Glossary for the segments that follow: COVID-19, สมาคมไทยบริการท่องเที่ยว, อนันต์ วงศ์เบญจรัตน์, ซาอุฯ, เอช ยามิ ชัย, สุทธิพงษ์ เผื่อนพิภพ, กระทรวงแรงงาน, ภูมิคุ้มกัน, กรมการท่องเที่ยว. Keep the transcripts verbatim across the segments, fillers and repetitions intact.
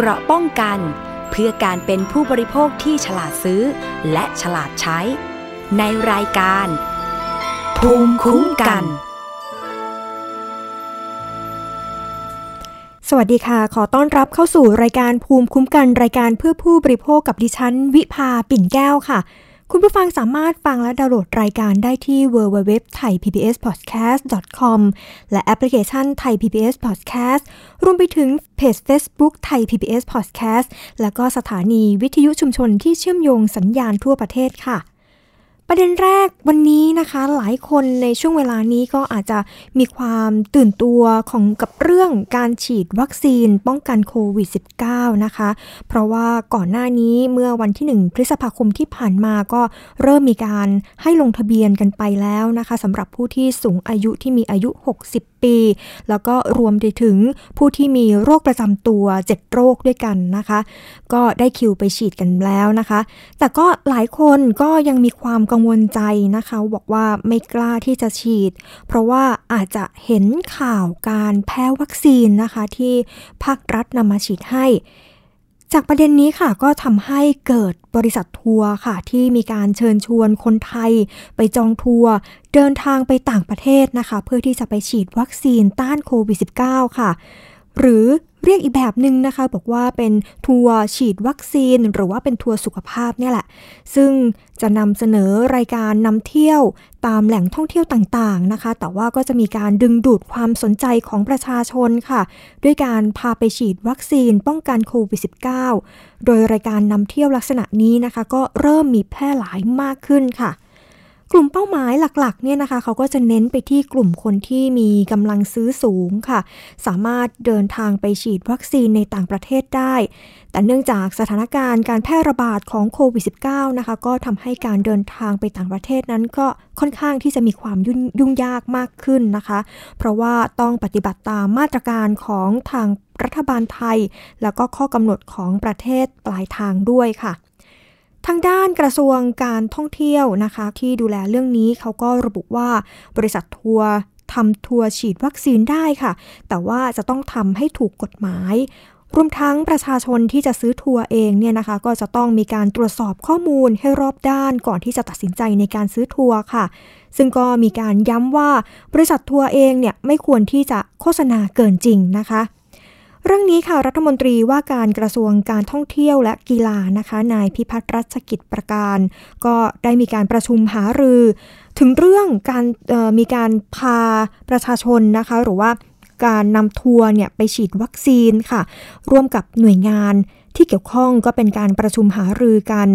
เกราะป้องกันเพื่อการเป็นผู้บริโภคที่ฉลาดซื้อและฉลาดใช้ในรายการภูมิคุ้มกันสวัสดีค่ะขอต้อนรับเข้าสู่รายการภูมิคุ้มกันรายการเพื่อผู้บริโภคกับดิฉันวิภาปิ่นแก้วค่ะคุณผู้ฟังสามารถฟังและดาวน์โหลดรายการได้ที่ ดับเบิลยู ดับเบิลยู ดับเบิลยู ดอท ไทย พี พี เอส พอดแคสต์ ดอท คอม และแอปพลิเคชัน Thai พี พี เอส Podcast รวมไปถึงเพจ Facebook Thai พี พี เอส Podcast และก็สถานีวิทยุชุมชนที่เชื่อมโยงสัญญาณทั่วประเทศค่ะประเด็นแรกวันนี้นะคะหลายคนในช่วงเวลานี้ก็อาจจะมีความตื่นตัวของกับเรื่องการฉีดวัคซีนป้องกันโควิด สิบเก้า นะคะเพราะว่าก่อนหน้านี้เมื่อวันที่หนึ่งพฤษภาคมที่ผ่านมาก็เริ่มมีการให้ลงทะเบียนกันไปแล้วนะคะสำหรับผู้ที่สูงอายุที่มีอายุหกสิบปีแล้วก็รวมไปถึงผู้ที่มีโรคประจำตัวเจ็ดโรคด้วยกันนะคะก็ได้คิวไปฉีดกันแล้วนะคะแต่ก็หลายคนก็ยังมีความกังวลใจนะคะบอกว่าไม่กล้าที่จะฉีดเพราะว่าอาจจะเห็นข่าวการแพ้วัคซีนนะคะที่ภาครัฐนำมาฉีดให้จากประเด็นนี้ค่ะก็ทำให้เกิดบริษัททัวร์ค่ะที่มีการเชิญชวนคนไทยไปจองทัวร์เดินทางไปต่างประเทศนะคะเพื่อที่จะไปฉีดวัคซีนต้านโควิด สิบเก้า ค่ะหรือเรียกอีกแบบนึงนะคะบอกว่าเป็นทัวร์ฉีดวัคซีนหรือว่าเป็นทัวร์สุขภาพเนี่ยแหละซึ่งจะนำเสนอรายการนำเที่ยวตามแหล่งท่องเที่ยวต่างๆนะคะแต่ว่าก็จะมีการดึงดูดความสนใจของประชาชนค่ะด้วยการพาไปฉีดวัคซีนป้องกันโควิด สิบเก้า โดยรายการนำเที่ยวลักษณะนี้นะคะก็เริ่มมีแพร่หลายมากขึ้นค่ะกลุ่มเป้าหมายหลักๆเนี่ยนะคะเขาก็จะเน้นไปที่กลุ่มคนที่มีกำลังซื้อสูงค่ะสามารถเดินทางไปฉีดวัคซีนในต่างประเทศได้แต่เนื่องจากสถานการณ์การแพร่ระบาดของโควิด สิบเก้า นะคะก็ทำให้การเดินทางไปต่างประเทศนั้นก็ค่อนข้างที่จะมีความยุ่งยากมากขึ้นนะคะเพราะว่าต้องปฏิบัติตามมาตรการของทางรัฐบาลไทยแล้วก็ข้อกำหนดของประเทศปลายทางด้วยค่ะทางด้านกระทรวงการท่องเที่ยวนะคะที่ดูแลเรื่องนี้เขาก็ระบุว่าบริษัททัวร์ทำทัวร์ฉีดวัคซีนได้ค่ะแต่ว่าจะต้องทำให้ถูกกฎหมายรวมทั้งประชาชนที่จะซื้อทัวร์เองเนี่ยนะคะก็จะต้องมีการตรวจสอบข้อมูลให้รอบด้านก่อนที่จะตัดสินใจในการซื้อทัวร์ค่ะซึ่งก็มีการย้ำว่าบริษัททัวร์เองเนี่ยไม่ควรที่จะโฆษณาเกินจริงนะคะเรื่องนี้ค่ะรัฐมนตรีว่าการกระทรวงการท่องเที่ยวและกีฬานะคะนายพิพัฒน์รัชกิจประการก็ได้มีการประชุมหารือถึงเรื่องการเอ่อมีการพาประชาชนนะคะหรือว่าการนำทัวร์เนี่ยไปฉีดวัคซีนค่ะร่วมกับหน่วยงานที่เกี่ยวข้องก็เป็นการประชุมหารือกัน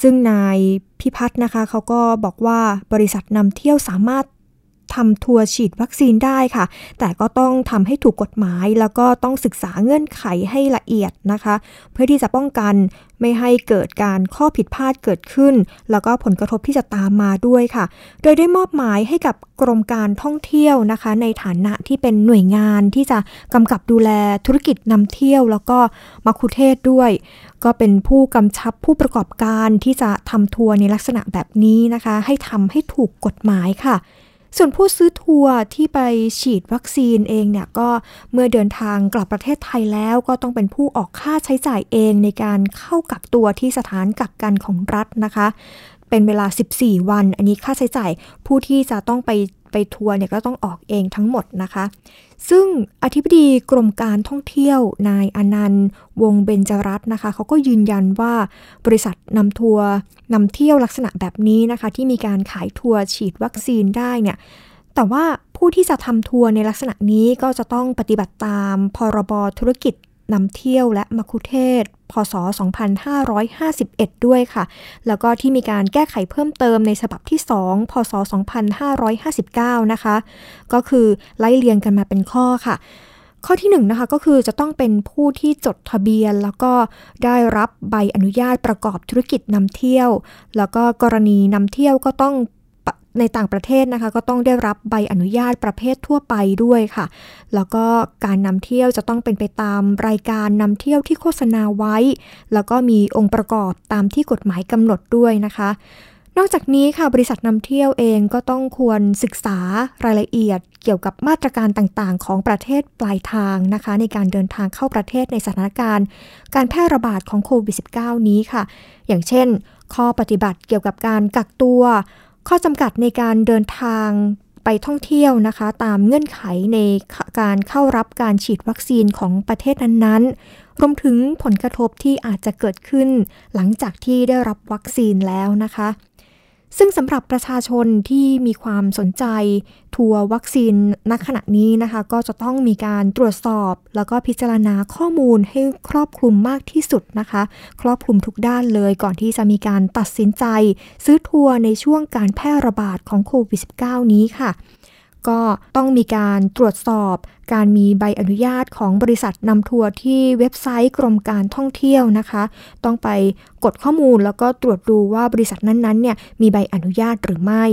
ซึ่งนายพิพัฒน์นะคะเขาก็บอกว่าบริษัทนำเที่ยวสามารถทำทัวร์ฉีดวัคซีนได้ค่ะแต่ก็ต้องทำให้ถูกกฎหมายแล้วก็ต้องศึกษาเงื่อนไขให้ละเอียดนะคะเพื่อที่จะป้องกันไม่ให้เกิดการข้อผิดพลาดเกิดขึ้นแล้วก็ผลกระทบที่จะตามมาด้วยค่ะโดยได้มอบหมายให้กับกรมการท่องเที่ยวนะคะในฐานะที่เป็นหน่วยงานที่จะกำกับดูแลธุรกิจนำเที่ยวแล้วก็มัคคุเทศก์ด้วยก็เป็นผู้กำชับผู้ประกอบการที่จะทำทัวร์ในลักษณะแบบนี้นะคะให้ทำให้ถูกกฎหมายค่ะส่วนผู้ซื้อทัวร์ที่ไปฉีดวัคซีนเองเนี่ยก็เมื่อเดินทางกลับประเทศไทยแล้วก็ต้องเป็นผู้ออกค่าใช้จ่ายเองในการเข้ากักตัวที่สถานกักกันของรัฐนะคะเป็นเวลาสิบสี่วันอันนี้ค่าใช้จ่ายผู้ที่จะต้องไปไปทัวร์เนี่ยก็ต้องออกเองทั้งหมดนะคะซึ่งอธิบดีกรมการท่องเที่ยวนายอนันต์วงศ์เบญจรัตน์นะคะเขาก็ยืนยันว่าบริษัทนำทัวร์นำเที่ยวลักษณะแบบนี้นะคะที่มีการขายทัวร์ฉีดวัคซีนได้เนี่ยแต่ว่าผู้ที่จะทำทัวร์ในลักษณะนี้ก็จะต้องปฏิบัติตามพรบธุรกิจนำเที่ยวและมัคคุเทศก์พ.ศ. สองพันห้าร้อยห้าสิบเอ็ด ด้วยค่ะแล้วก็ที่มีการแก้ไขเพิ่มเติมในฉบับที่สองพ.ศ. สองพันห้าร้อยห้าสิบเก้า นะคะก็คือไล่เรียงกันมาเป็นข้อค่ะข้อที่หนึ่งนะคะก็คือจะต้องเป็นผู้ที่จดทะเบียนแล้วก็ได้รับใบอนุญาตประกอบธุรกิจนำเที่ยวแล้วก็กรณีนำเที่ยวก็ต้องในต่างประเทศนะคะก็ต้องได้รับใบอนุญาตประเภททั่วไปด้วยค่ะแล้วก็การนำเที่ยวจะต้องเป็นไปตามรายการนำเที่ยวที่โฆษณาไว้แล้วก็มีองค์ประกอบตามที่กฎหมายกำหนดด้วยนะคะ นอกจากนี้ค่ะบริษัทนำเที่ยวเองก็ต้องควรศึกษารายละเอียดเกี่ยวกับมาตรการต่างๆของประเทศปลายทางนะคะในการเดินทางเข้าประเทศในสถานการณ์การแพร่ระบาดของโควิด สิบเก้า นี้ค่ะอย่างเช่นข้อปฏิบัติเกี่ยวกับการกักตัวข้อจำกัดในการเดินทางไปท่องเที่ยวนะคะตามเงื่อนไขในการเข้ารับการฉีดวัคซีนของประเทศนั้นๆรวมถึงผลกระทบที่อาจจะเกิดขึ้นหลังจากที่ได้รับวัคซีนแล้วนะคะซึ่งสำหรับประชาชนที่มีความสนใจทัวร์วัคซีนณขณะนี้นะคะก็จะต้องมีการตรวจสอบแล้วก็พิจารณาข้อมูลให้ครอบคลุมมากที่สุดนะคะครอบคลุมทุกด้านเลยก่อนที่จะมีการตัดสินใจซื้อทัวร์ในช่วงการแพร่ระบาดของโควิด สิบเก้า นี้ค่ะก็ต้องมีการตรวจสอบการมีใบอนุญาตของบริษัทนำทัวร์ที่เว็บไซต์กรมการท่องเที่ยวนะคะต้องไปกดข้อมูลแล้วก็ตรวจดูว่าบริษัทนั้นๆเนี่ยมีใบอนุญาตหรือไม่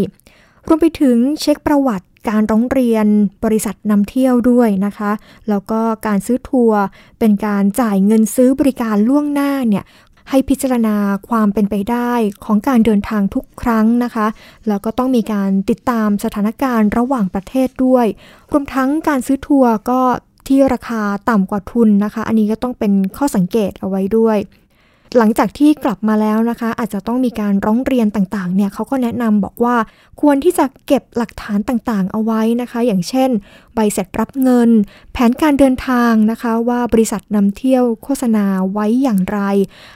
รวมไปถึงเช็คประวัติการร้องเรียนบริษัทนำเที่ยวด้วยนะคะแล้วก็การซื้อทัวร์เป็นการจ่ายเงินซื้อบริการล่วงหน้าเนี่ยให้พิจารณาความเป็นไปได้ของการเดินทางทุกครั้งนะคะแล้วก็ต้องมีการติดตามสถานการณ์ระหว่างประเทศด้วยรวมทั้งการซื้อทัวร์ก็ที่ราคาต่ำกว่าทุนนะคะอันนี้ก็ต้องเป็นข้อสังเกตเอาไว้ด้วยหลังจากที่กลับมาแล้วนะคะอาจจะต้องมีการร้องเรียนต่างๆเนี่ยเขาก็แนะนำบอกว่าควรที่จะเก็บหลักฐานต่างๆเอาไว้นะคะอย่างเช่นใบเสร็จรับเงินแผนการเดินทางนะคะว่าบริษัทนำเที่ยวโฆษณาไว้อย่างไร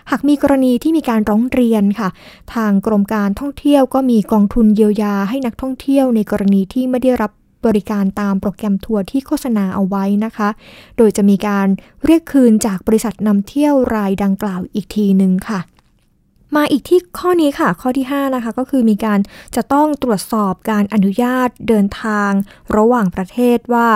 หากมีกรณีที่มีการร้องเรียนค่ะทางกรมการท่องเที่ยวก็มีกองทุนเยียวยาให้นักท่องเที่ยวในกรณีที่ไม่ได้รับบริการตามโปรแกรมทัวร์ที่โฆษณาเอาไว้นะคะโดยจะมีการเรียกคืนจากบริษัทนำเที่ยวรายดังกล่าวอีกทีหนึ่งค่ะมาอีกที่ข้อนี้ค่ะข้อที่ห้านะคะก็คือมีการจะต้องตรวจสอบการอนุญาตเดินทางระหว่างประเทศว่า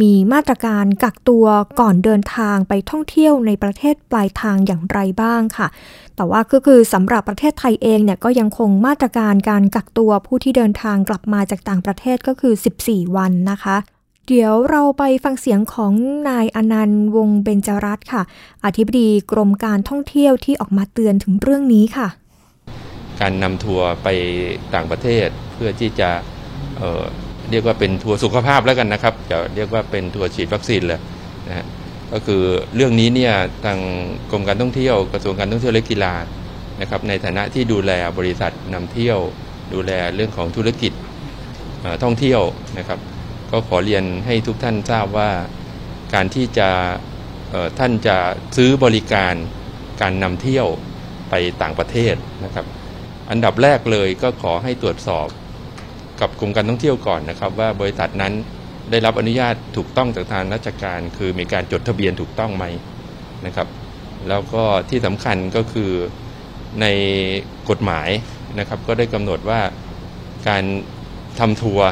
มีมาตรการกักตัวก่อนเดินทางไปท่องเที่ยวในประเทศปลายทางอย่างไรบ้างค่ะแต่ว่าก็คือสำหรับประเทศไทยเองเนี่ยก็ยังคงมาตรการการกักตัวผู้ที่เดินทางกลับมาจากต่างประเทศก็คือสิบสี่วันนะคะเดี๋ยวเราไปฟังเสียงของนายอนันต์วงศ์เบญจรัตน์ค่ะอธิบดีกรมการท่องเที่ยวที่ออกมาเตือนถึงเรื่องนี้ค่ะการนำทัวร์ไปต่างประเทศเพื่อที่จะ เอ่อ เรียกว่าเป็นทัวร์สุขภาพแล้วกันนะครับจะเรียกว่าเป็นทัวร์ฉีดวัคซีนเลยนะฮะก็คือเรื่องนี้เนี่ยทางกรมการท่องเที่ยวกระทรวงการท่องเที่ยวและกีฬานะครับในฐานะที่ดูแลบริษัทนำเที่ยวดูแลเรื่องของธุรกิจท่องเที่ยวนะครับก็ขอเรียนให้ทุกท่านทราบว่าการที่จะท่านจะซื้อบริการการนำเที่ยวไปต่างประเทศนะครับอันดับแรกเลยก็ขอให้ตรวจสอบกับกรมการท่องเที่ยวก่อนนะครับว่าบริษัทนั้นได้รับอนุญาตถูกต้องจากทางราชการคือมีการจดทะเบียนถูกต้องไหมนะครับแล้วก็ที่สำคัญก็คือในกฎหมายนะครับก็ได้กำหนดว่าการทำทัวร์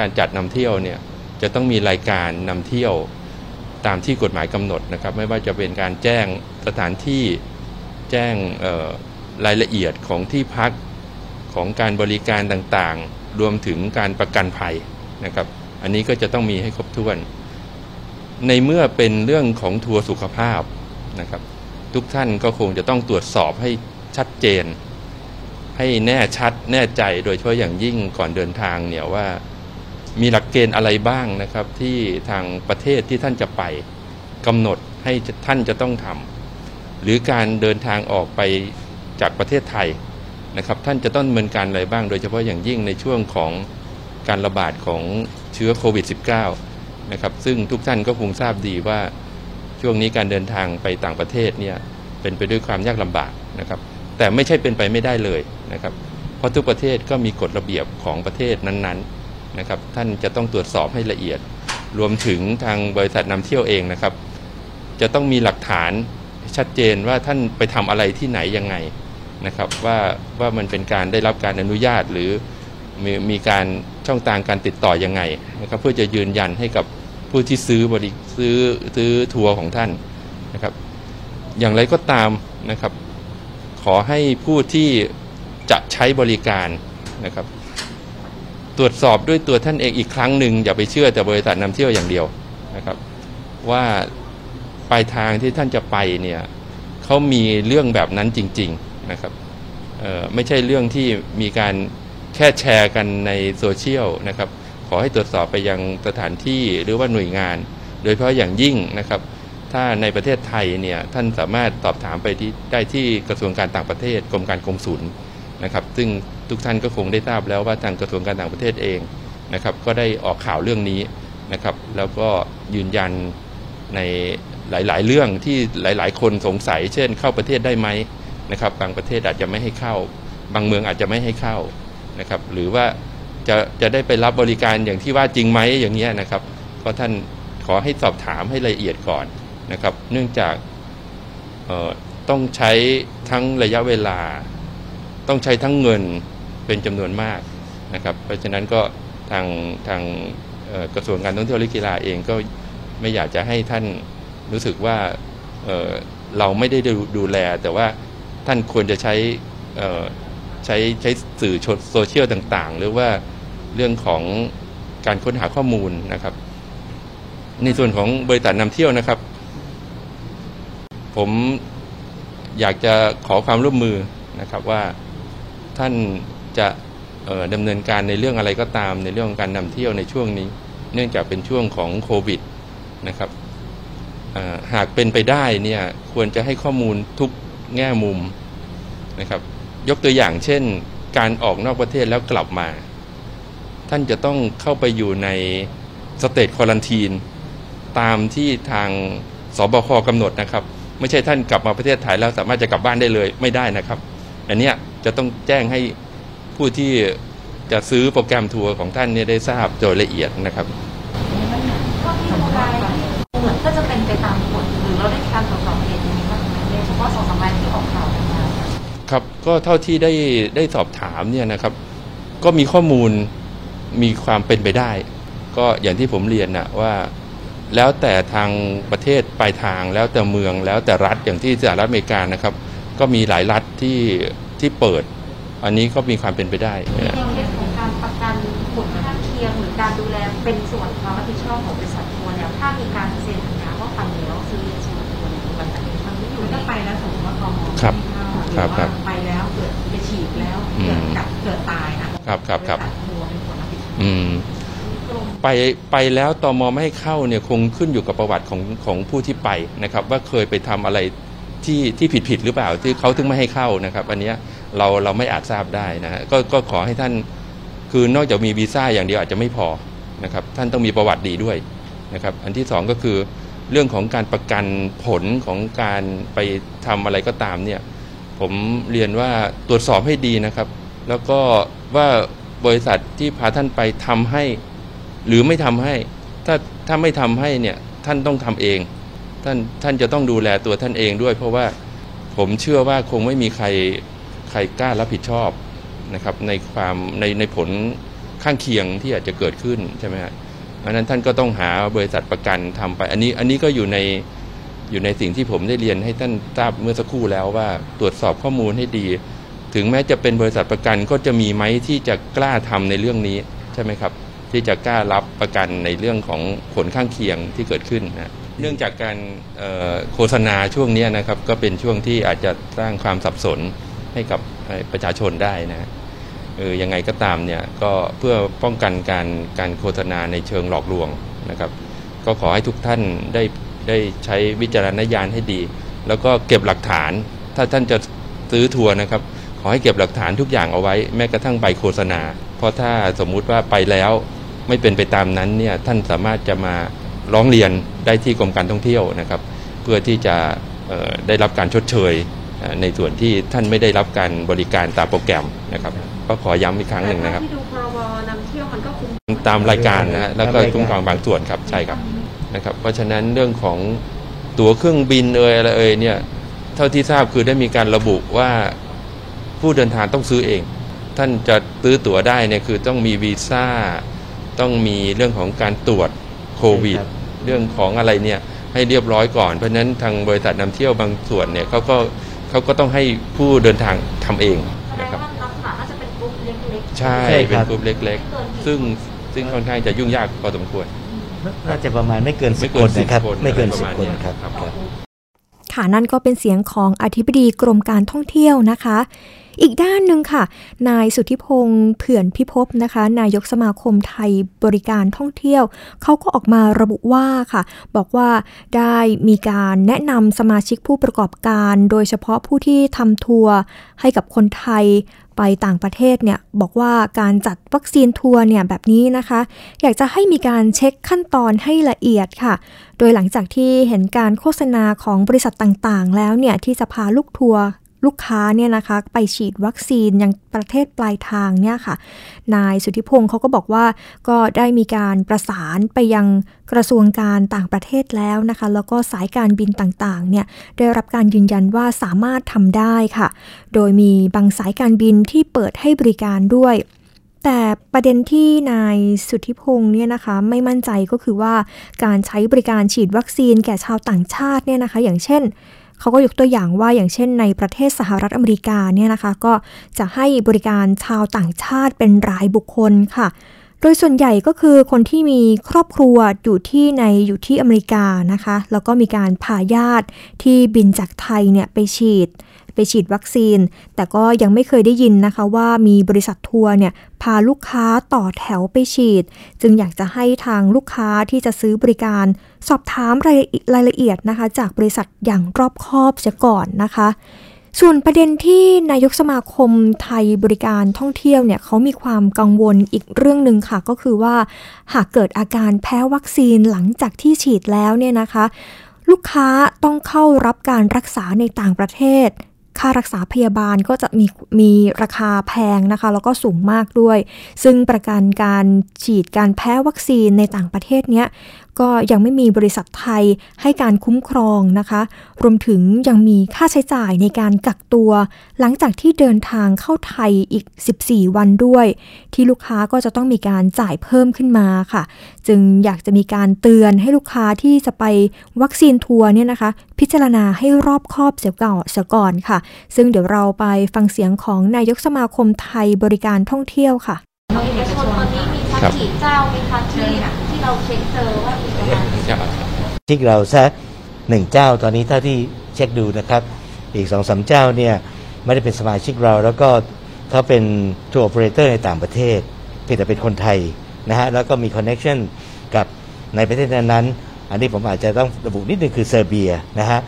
การจัดนำเที่ยวเนี่ยจะต้องมีรายการนำเที่ยวตามที่กฎหมายกำหนดนะครับไม่ว่าจะเป็นการแจ้งสถานที่แจ้งรายละเอียดของที่พักของการบริการต่างๆรวมถึงการประกันภัยนะครับอันนี้ก็จะต้องมีให้ครบถ้วนในเมื่อเป็นเรื่องของทัวร์สุขภาพนะครับทุกท่านก็คงจะต้องตรวจสอบให้ชัดเจนให้แน่ชัดแน่ใจโดยเฉพาะอย่างยิ่งก่อนเดินทางเนี่ยว่ามีหลักเกณฑ์อะไรบ้างนะครับที่ทางประเทศที่ท่านจะไปกำหนดให้ท่านจะต้องทำหรือการเดินทางออกไปจากประเทศไทยนะครับท่านจะต้องดำเนินการอะไรบ้างโดยเฉพาะอย่างยิ่งในช่วงของการระบาดของเชื้อโควิด สิบเก้า นะครับซึ่งทุกท่านก็คงทราบดีว่าช่วงนี้การเดินทางไปต่างประเทศเนี่ยเป็นไปด้วยความยากลำบากนะครับแต่ไม่ใช่เป็นไปไม่ได้เลยนะครับเพราะทุกประเทศก็มีกฎระเบียบของประเทศนั้นๆนะครับท่านจะต้องตรวจสอบให้ละเอียดรวมถึงทางบริษัทนำเที่ยวเองนะครับจะต้องมีหลักฐานชัดเจนว่าท่านไปทำอะไรที่ไหนยังไงนะครับว่าว่ามันเป็นการได้รับการอนุญาตหรือมีมีการช่องทางการติดต่อยังไงนะครับเพื่อจะยืนยันให้กับผู้ที่ซื้อบริซื้อซื้อทัวร์ของท่านนะครับอย่างไรก็ตามนะครับขอให้ผู้ที่จะใช้บริการนะครับตรวจสอบด้วยตัวท่านเองอีกครั้งหนึ่งอย่าไปเชื่อแต่บริษัทนำเที่ยวอย่างเดียวนะครับว่าปลายทางที่ท่านจะไปเนี่ยเขามีเรื่องแบบนั้นจริงๆนะครับ ไม่ใช่เรื่องที่มีการแค่แชร์กันในโซเชียลนะครับขอให้ตรวจสอบไปยังสถานที่หรือว่าหน่วยงานโดยเฉพาะอย่างยิ่งนะครับถ้าในประเทศไทยเนี่ยท่านสามารถสอบถามไปที่ได้ที่กระทรวงการต่างประเทศกรมการกงสุลนะครับซึ่งทุกท่านก็คงได้ทราบแล้วว่าทางกระทรวงการต่างประเทศเองนะครับก็ได้ออกข่าวเรื่องนี้นะครับแล้วก็ยืนยันในหลายๆเรื่องที่หลายๆคนสงสัยเช่นเข้าประเทศได้ไหมนะครับบางประเทศอาจจะไม่ให้เข้าบางเมืองอาจจะไม่ให้เข้านะครับหรือว่าจะจะได้ไปรับบริการอย่างที่ว่าจริงไหมอย่างเงี้ยนะครับก็ท่านขอให้สอบถามให้ละเอียดก่อนนะครับเนื่องจากต้องใช้ทั้งระยะเวลาต้องใช้ทั้งเงินเป็นจำนวนมากนะครับเพราะฉะนั้นก็ทางทางกระทรวงการท่องเที่ยวและกีฬาเองก็ไม่อยากจะให้ท่านรู้สึกว่า เอ่อ เราไม่ได้ดูแลแต่ว่าท่านควรจะใช้ใช้ใช้สื่อโซเชียลต่างๆหรือว่าเรื่องของการค้นหาข้อมูลนะครับในส่วนของบริษัทนำเที่ยวนะครับผมอยากจะขอความร่วมมือนะครับว่าท่านจะดำเนินการในเรื่องอะไรก็ตามในเรื่องของการนำเที่ยวในช่วงนี้เนื่องจากเป็นช่วงของโควิดนะครับหากเป็นไปได้เนี่ยควรจะให้ข้อมูลทุกแง่มุมนะครับยกตัวอย่างเช่นการออกนอกประเทศแล้วกลับมาท่านจะต้องเข้าไปอยู่ในสเตทควอรันทีนตามที่ทางสบคกำหนดนะครับไม่ใช่ท่านกลับมาประเทศไทยแล้วสามารถจะกลับบ้านได้เลยไม่ได้นะครับอันนี้จะต้องแจ้งให้ผู้ที่จะซื้อโปรแกรมทัวร์ของท่านเนี่ยได้ทราบโดยละเอียดนะครับก็ที่โครงการเหมือนก็จะเป็นไปตามกฎหรือเราได้การตรวจสอบเหตุนี้ว่าในเฉพาะสองสามวันที่ออกข่าวครับก็เท่าที่ได้ได้สอบถามเนี่ยนะครับก็มีข้อมูลมีความเป็นไปได้ก็อย่างที่ผมเรียนนะว่าแล้วแต่ทางประเทศปลายทางแล้วแต่เมืองแล้วแต่รัฐอย่างที่สหรัฐอเมริกานะครับก็มีหลายรัฐที่ที่เปิดอันนี้ก็มีความเป็นไปได้ในเรื่องของการประกันผลข้างเคียงหรือการดูแลเป็นส่วนความรับผิดชอบของบริษัททัวร์เนี่ยถ้ามีการเซ็นสัญญาว่าฝั่งนี้เราซื้อเรือชมทัวร์บริษัทนี้มันไม่อยู่ถ้าไปแล้วสมมติว่าเขาครับครับครับไปแล้วเกิดไปฉีดแล้วเกิดกับเกิดตายนะครับครับครับทัวร์เป็นผลรับผิดชอบอืมไปไปแล้วตม.ไม่ให้เข้าเนี่ยคงขึ้นอยู่กับประวัติของของผู้ที่ไปนะครับว่าเคยไปทำอะไรที่ที่ผิดผิดหรือเปล่าที่เขาถึงไม่ให้เข้านะครับอันนี้เราเราไม่อาจทราบได้นะฮะก็ก็ขอให้ท่านคือนอกจากมีวีซ่าอย่างเดียวอาจจะไม่พอนะครับท่านต้องมีประวัติดีด้วยนะครับอันที่สองก็คือเรื่องของการประกันผลของการไปทำอะไรก็ตามเนี่ยผมเรียนว่าตรวจสอบให้ดีนะครับแล้วก็ว่าบริษัทที่พาท่านไปทำให้หรือไม่ทำให้ถ้าถ้าไม่ทำให้เนี่ยท่านต้องทำเองท่านท่านจะต้องดูแลตัวท่านเองด้วยเพราะว่าผมเชื่อว่าคงไม่มีใครใครกล้ารับผิดชอบนะครับในความในในผลข้างเคียงที่อาจจะเกิดขึ้นใช่ไหมฮะเพราะฉะนั้นท่านก็ต้องหาบริษัทประกันทำไปอันนี้อันนี้ก็อยู่ในอยู่ในสิ่งที่ผมได้เรียนให้ท่านทราบเมื่อสักครู่แล้วว่าตรวจสอบข้อมูลให้ดีถึงแม้จะเป็นบริษัทประกันก็จะมีไหมที่จะกล้าทำในเรื่องนี้ใช่ไหมครับที่จะกล้ารับประกันในเรื่องของผลข้างเคียงที่เกิดขึ้นนะเนื่องจากการโฆษณาช่วงนี้นะครับก็เป็นช่วงที่อาจจะสร้างความสับสนให้กับประชาชนได้นะเออยังไงก็ตามเนี่ยก็เพื่อป้องกันการการโฆษณาในเชิงหลอกลวงนะครับก็ขอให้ทุกท่านได้ได้ใช้วิจารณญาณให้ดีแล้วก็เก็บหลักฐานถ้าท่านจะซื้อทัวร์นะครับขอให้เก็บหลักฐานทุกอย่างเอาไว้แม้กระทั่งใบโฆษณาเพราะถ้าสมมุติว่าไปแล้วไม่เป็นไปตามนั้นเนี่ยท่านสามารถจะมาร้องเรียนได้ที่กรมการท่องเที่ยวนะครับเพื่อที่จะได้รับการชดเชยในส่วนที่ท่านไม่ได้รับการบริการตามโปรแกรมนะครับก็ขอย้ำอีกครั้งหนึ่งนะครับที่ดูพรบนำเที่ยวมันก็คุ้มตามรายการนะฮะแล้วก็คุ้มครองบางส่วนครับใช่ครับนะครับเพราะฉะนั้นเรื่องของตั๋วเครื่องบินเอ่ยอะไรเอ่ยเนี่ยเท่าที่ทราบคือได้มีการระบุว่าผู้เดินทางต้องซื้อเองท่านจะซื้อตั๋วได้เนี่ยคือต้องมีวีซ่าต้องมีเรื่องของการตรวจโควิดเรื่องของอะไรเนี่ยให้เรียบร้อยก่อนเพราะฉะนั้นทางบริษัทนำเที่ยวบางส่วนเนี่ยเขาก็เขาก็ต้องให้ผู้เดินทางทำเองนะครับลักษณะน่าจะเป็นกลุ่มเล็กๆใช่เป็นกลุ่มเล็กๆซึ่งซึ่งค่อนข้างจะยุ่งยากพอสมควรน่าจะประมาณไม่เกินสิบคนนะครับไม่เกินสิบคนครับค่ะนั่นก็เป็นเสียงของอธิบดีกรมการท่องเที่ยวนะคะ อีกด้านหนึ่งค่ะนายสุทธิพงษ์เผื่อนพิภพนะคะนายกสมาคมไทยบริการท่องเที่ยวเขาก็ออกมาระบุว่าค่ะบอกว่าได้มีการแนะนำสมาชิกผู้ประกอบการโดยเฉพาะผู้ที่ทำทัวร์ให้กับคนไทยไปต่างประเทศเนี่ยบอกว่าการจัดวัคซีนทัวร์เนี่ยแบบนี้นะคะอยากจะให้มีการเช็คขั้นตอนให้ละเอียดค่ะโดยหลังจากที่เห็นการโฆษณาของบริษัทต่างๆแล้วเนี่ยที่จะพาลูกทัวร์ลูกค้าเนี่ยนะคะไปฉีดวัคซีนยังประเทศปลายทางเนี่ยค่ะนายสุทธิพงษ์เขาก็บอกว่าก็ได้มีการประสานไปยังกระทรวงการต่างประเทศแล้วนะคะแล้วก็สายการบินต่างๆเนี่ยได้รับการยืนยันว่าสามารถทำได้ค่ะโดยมีบางสายการบินที่เปิดให้บริการด้วยแต่ประเด็นที่นายสุทธิพงษ์เนี่ยนะคะไม่มั่นใจก็คือว่าการใช้บริการฉีดวัคซีนแก่ชาวต่างชาติเนี่ยนะคะอย่างเช่นเขาก็ยกตัวอย่างว่าอย่างเช่นในประเทศสหรัฐอเมริกาเนี่ยนะคะก็จะให้บริการชาวต่างชาติเป็นรายบุคคลค่ะโดยส่วนใหญ่ก็คือคนที่มีครอบครัวอยู่ที่ในอยู่ที่อเมริกานะคะแล้วก็มีการพาญาติที่บินจากไทยเนี่ยไปฉีดไปฉีดวัคซีนแต่ก็ยังไม่เคยได้ยินนะคะว่ามีบริษัททัวร์เนี่ยพาลูกค้าต่อแถวไปฉีดจึงอยากจะให้ทางลูกค้าที่จะซื้อบริการสอบถามรายละเอียดนะคะจากบริษัทอย่างรอบคอบเสียก่อนนะคะส่วนประเด็นที่นายกสมาคมไทยบริการท่องเที่ยวเนี่ยเขามีความกังวลอีกเรื่องนึงค่ะก็คือว่าหากเกิดอาการแพ้วัคซีนหลังจากที่ฉีดแล้วเนี่ยนะคะลูกค้าต้องเข้ารับการรักษาในต่างประเทศค่ารักษาพยาบาลก็จะมีมีราคาแพงนะคะแล้วก็สูงมากด้วยซึ่งประกันการฉีดการแพ้วัคซีนในต่างประเทศเนี้ยก็ยังไม่มีบริษัทไทยให้การคุ้มครองนะคะรวมถึงยังมีค่าใช้จ่ายในการกักตัวหลังจากที่เดินทางเข้าไทยอีกสิบสี่วันด้วยที่ลูกค้าก็จะต้องมีการจ่ายเพิ่มขึ้นมาค่ะจึงอยากจะมีการเตือนให้ลูกค้าที่จะไปวัคซีนทัวร์เนี่ยนะคะพิจารณาให้รอบคอบเสียก่อนค่ะซึ่งเดี๋ยวเราไปฟังเสียงของนายกสมาคมไทยบริการท่องเที่ยวค่ะตอนนี้มีสักกี่เจ้ามีคะที่ที่เราเช็คเจอว่ามีประมาณกี่เจ้าที่เราสักหนึ่งเจ้าตอนนี้เท่าที่เช็คดูนะครับอีก สองถึงสาม เจ้าเนี่ยไม่ได้เป็นสมาชิกเราแล้วก็เขาเป็นทัวร์โอเปอเรเตอร์ในต่างประเทศเพียงแต่เป็นคนไทยนะฮะแล้วก็มีคอนเนคชั่นกับในประเทศนั้นๆอันนี้ผมอาจจะต้องระบุนิดนึงคือเซอร์เบียนะฮะ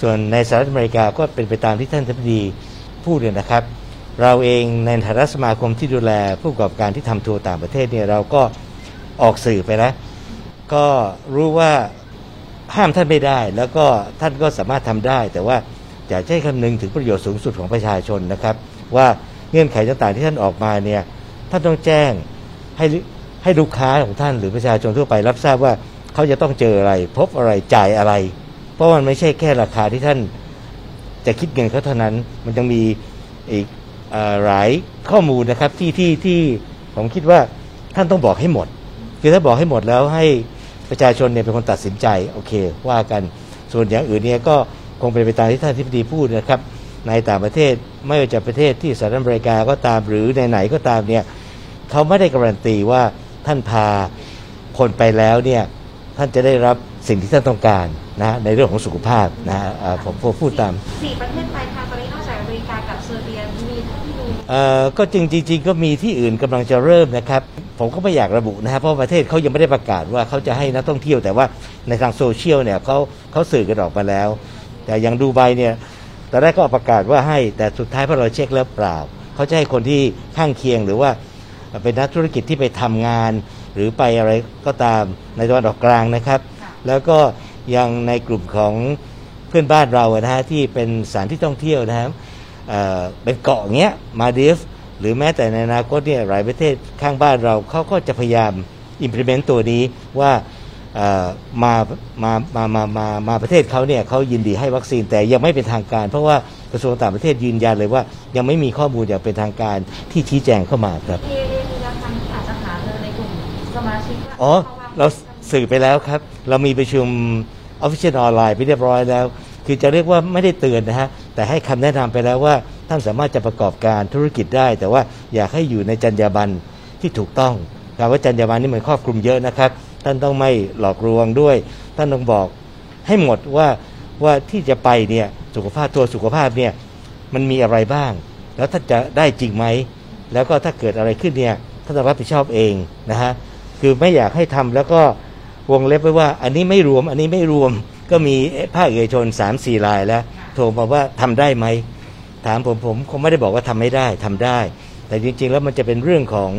ส่วนในสหรัฐอเมริกาก็เป็นไปตามที่ท่านอธิบดีพูดเลยนะครับเราเองในฐานะสมาคมที่ดูแลผู้ประกอบการที่ทำทัวร์ต่างประเทศเนี่ยเราก็ออกสื่อไปนะก็รู้ว่าห้ามท่านไม่ได้แล้วก็ท่านก็สามารถทำได้แต่ว่าอยากให้คำนึงถึงประโยชน์สูงสุดของประชาชนนะครับว่าเงื่อนไขต่างๆที่ท่านออกมาเนี่ยท่านต้องแจ้งให้ให้ลูกค้าของท่านหรือประชาชนทั่วไปรับทราบว่าเขาจะต้องเจออะไรพบอะไรจ่ายอะไรเพราะมันไม่ใช่แค่ราคาที่ท่านจะคิดเงินเขาเท่านั้นมันยังมีอีกหลายข้อมูลนะครับที่ที่ที่ผมคิดว่าท่านต้องบอกให้หมดคือถ้าบอกให้หมดแล้วให้ประชาชนเนี่ยเป็นคนตัดสินใจโอเคว่ากันส่วนอย่างอื่นเนี่ยก็คงเป็นไปตามที่ท่านอธิบดีพูดนะครับในต่างประเทศไม่ว่าจะประเทศที่สหรัฐอเมริกาก็ตามหรือไหนๆก็ตามเนี่ยเขาไม่ได้การันตีว่าท่านพาคนไปแล้วเนี่ยท่านจะได้รับสิ่งที่ท่านต้องการนะในเรื่องของสุขภาพนะผมพูดตามสี่ประเทศไปค่ะตอนนี้นอกจากอเมริกากับเซอร์เบียมีเท่าที่มีเอ่อก็จริงๆก็มีที่อื่นกำลังจะเริ่มนะครับผมก็ไม่อยากระบุนะครับเพราะประเทศเขายังไม่ได้ประกาศว่าเขาจะให้นักท่องเที่ยวแต่ว่าในทางโซเชียลเนี่ยเขาเขาสื่อกันออกมาแล้วแต่อย่างดูไบเนี่ยตอนแรกก็ประกาศว่าให้แต่สุดท้ายพอเราเช็คแล้วเปล่าเขาจะให้คนที่ข้างเคียงหรือว่าเป็นนักธุรกิจที่ไปทำงานหรือไปอะไรก็ตามในตะวันออกกลางนะครับแล้วก็ยังในกลุ่มของเพื่อนบ้านเรานะฮะที่เป็นสถานที่ท่องเที่ยวนะครับ เอ่อ เป็นเกาะเงี้ยมาดิฟหรือแม้แต่ในอนาคตเนี่ยหลายประเทศข้างบ้านเราเขาก็จะพยายาม implement ตัวนี้ว่ามามามามามามาประเทศเขาเนี่ยเขายินดีให้วัคซีนแต่ยังไม่เป็นทางการเพราะว่ากระทรวงต่างประเทศยืนยันเลยว่ายังไม่มีข้อมูลอย่างเป็นทางการที่ชี้แจงเข้ามาครับเอเอมีการทำข่าวสารในกลุ่มสมาชิกอ๋อเราสื่อไปแล้วครับเรามีประชุม Official ออนไลน์ไปเรียบร้อยแล้วคือจะเรียกว่าไม่ได้เตือนนะฮะแต่ให้คำแนะนำไปแล้วว่าท่านสามารถจะประกอบการธุรกิจได้แต่ว่าอยากให้อยู่ในจรรยาบรรณที่ถูกต้องคำว่าจรรยาบรรณนี่มันครอบคลุมเยอะนะครับท่านต้องไม่หลอกลวงด้วยท่านต้องบอกให้หมดว่าว่าที่จะไปเนี่ยสุขภาพตัวสุขภาพเนี่ยมันมีอะไรบ้าง แล้วท่านจะได้จริงไหมแล้วก็ถ้าเกิดอะไรขึ้นเนี่ยท่านจะรับผิดชอบเองนะฮะคือไม่อยากให้ทำแล้วก็วงเล็บไว้ว่าอันนี้ไม่รวมอันนี้ไม่รวมก็มีภาคเอกชน สามสี่ รายแล้วโทรมาว่าทำได้ไหมถามผมผมคงไม่ได้บอกว่าทำไม่ได้ทำได้แต่จริงๆแล้วมันจะเป็นเรื่องของ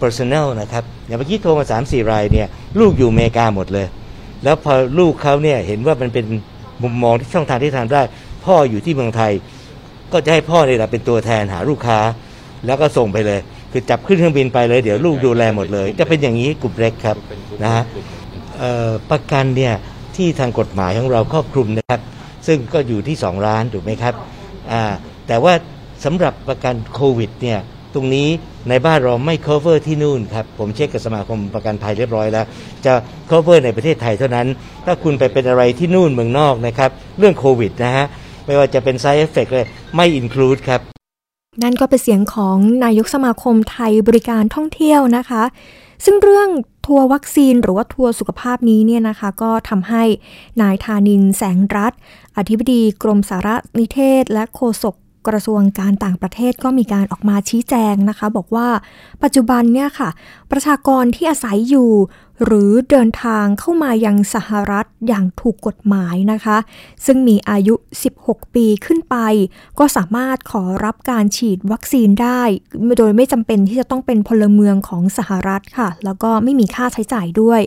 personal นะครับอย่างเมื่อกี้โทรมา สามสี่ รายเนี่ยลูกอยู่อเมริกาหมดเลยแล้วพอลูกเขาเนี่ยเห็นว่ามันเป็นมุมมองที่ช่องทางที่ทำได้พ่ออยู่ที่เมืองไทยก็จะให้พ่อเนี่ยแหละเป็นตัวแทนหาลูกค้าแล้วก็ส่งไปเลยคือจับขึ้นเครื่องบินไปเลยเดี๋ยวลูกดูแลหมดเลยจะเป็นอย่างนี้กลุ่มเล็กครับนะฮะประกันเนี่ยที่ทางกฎหมายของเราครอบคลุมนะครับซึ่งก็อยู่ที่สองล้านถูกไหมครับแต่ว่าสำหรับประกันโควิดเนี่ยตรงนี้ในบ้านเราไม่ cover ที่นู่นครับผมเช็คกับสมาคมประกันภัยเรียบร้อยแล้วจะ cover ในประเทศไทยเท่านั้นถ้าคุณไปเป็นอะไรที่นู่นเมืองนอกนะครับเรื่องโควิดนะฮะไม่ว่าจะเป็น side effect เลยไม่ include ครับนั่นก็เป็นเสียงของนายกสมาคมไทยบริการท่องเที่ยวนะคะซึ่งเรื่องทัวร์วัคซีนหรือว่าทัวร์สุขภาพนี้เนี่ยนะคะก็ทำให้นายธานินทร์แสงรัตน์อธิบดีกรมสารนิเทศและโฆษกกระทรวงการต่างประเทศก็มีการออกมาชี้แจงนะคะบอกว่าปัจจุบันเนี่ยค่ะประชากรที่อาศัยอยู่หรือเดินทางเข้ามายังสหรัฐอย่างถูกกฎหมายนะคะซึ่งมีอายุสิบหกปีขึ้นไปก็สามารถขอรับการฉีดวัคซีนได้โดยไม่จำเป็นที่จะต้องเป็นพลเมืองของสหรัฐค่ะแล้วก็ไม่มีค่าใช้จ่ายด้วย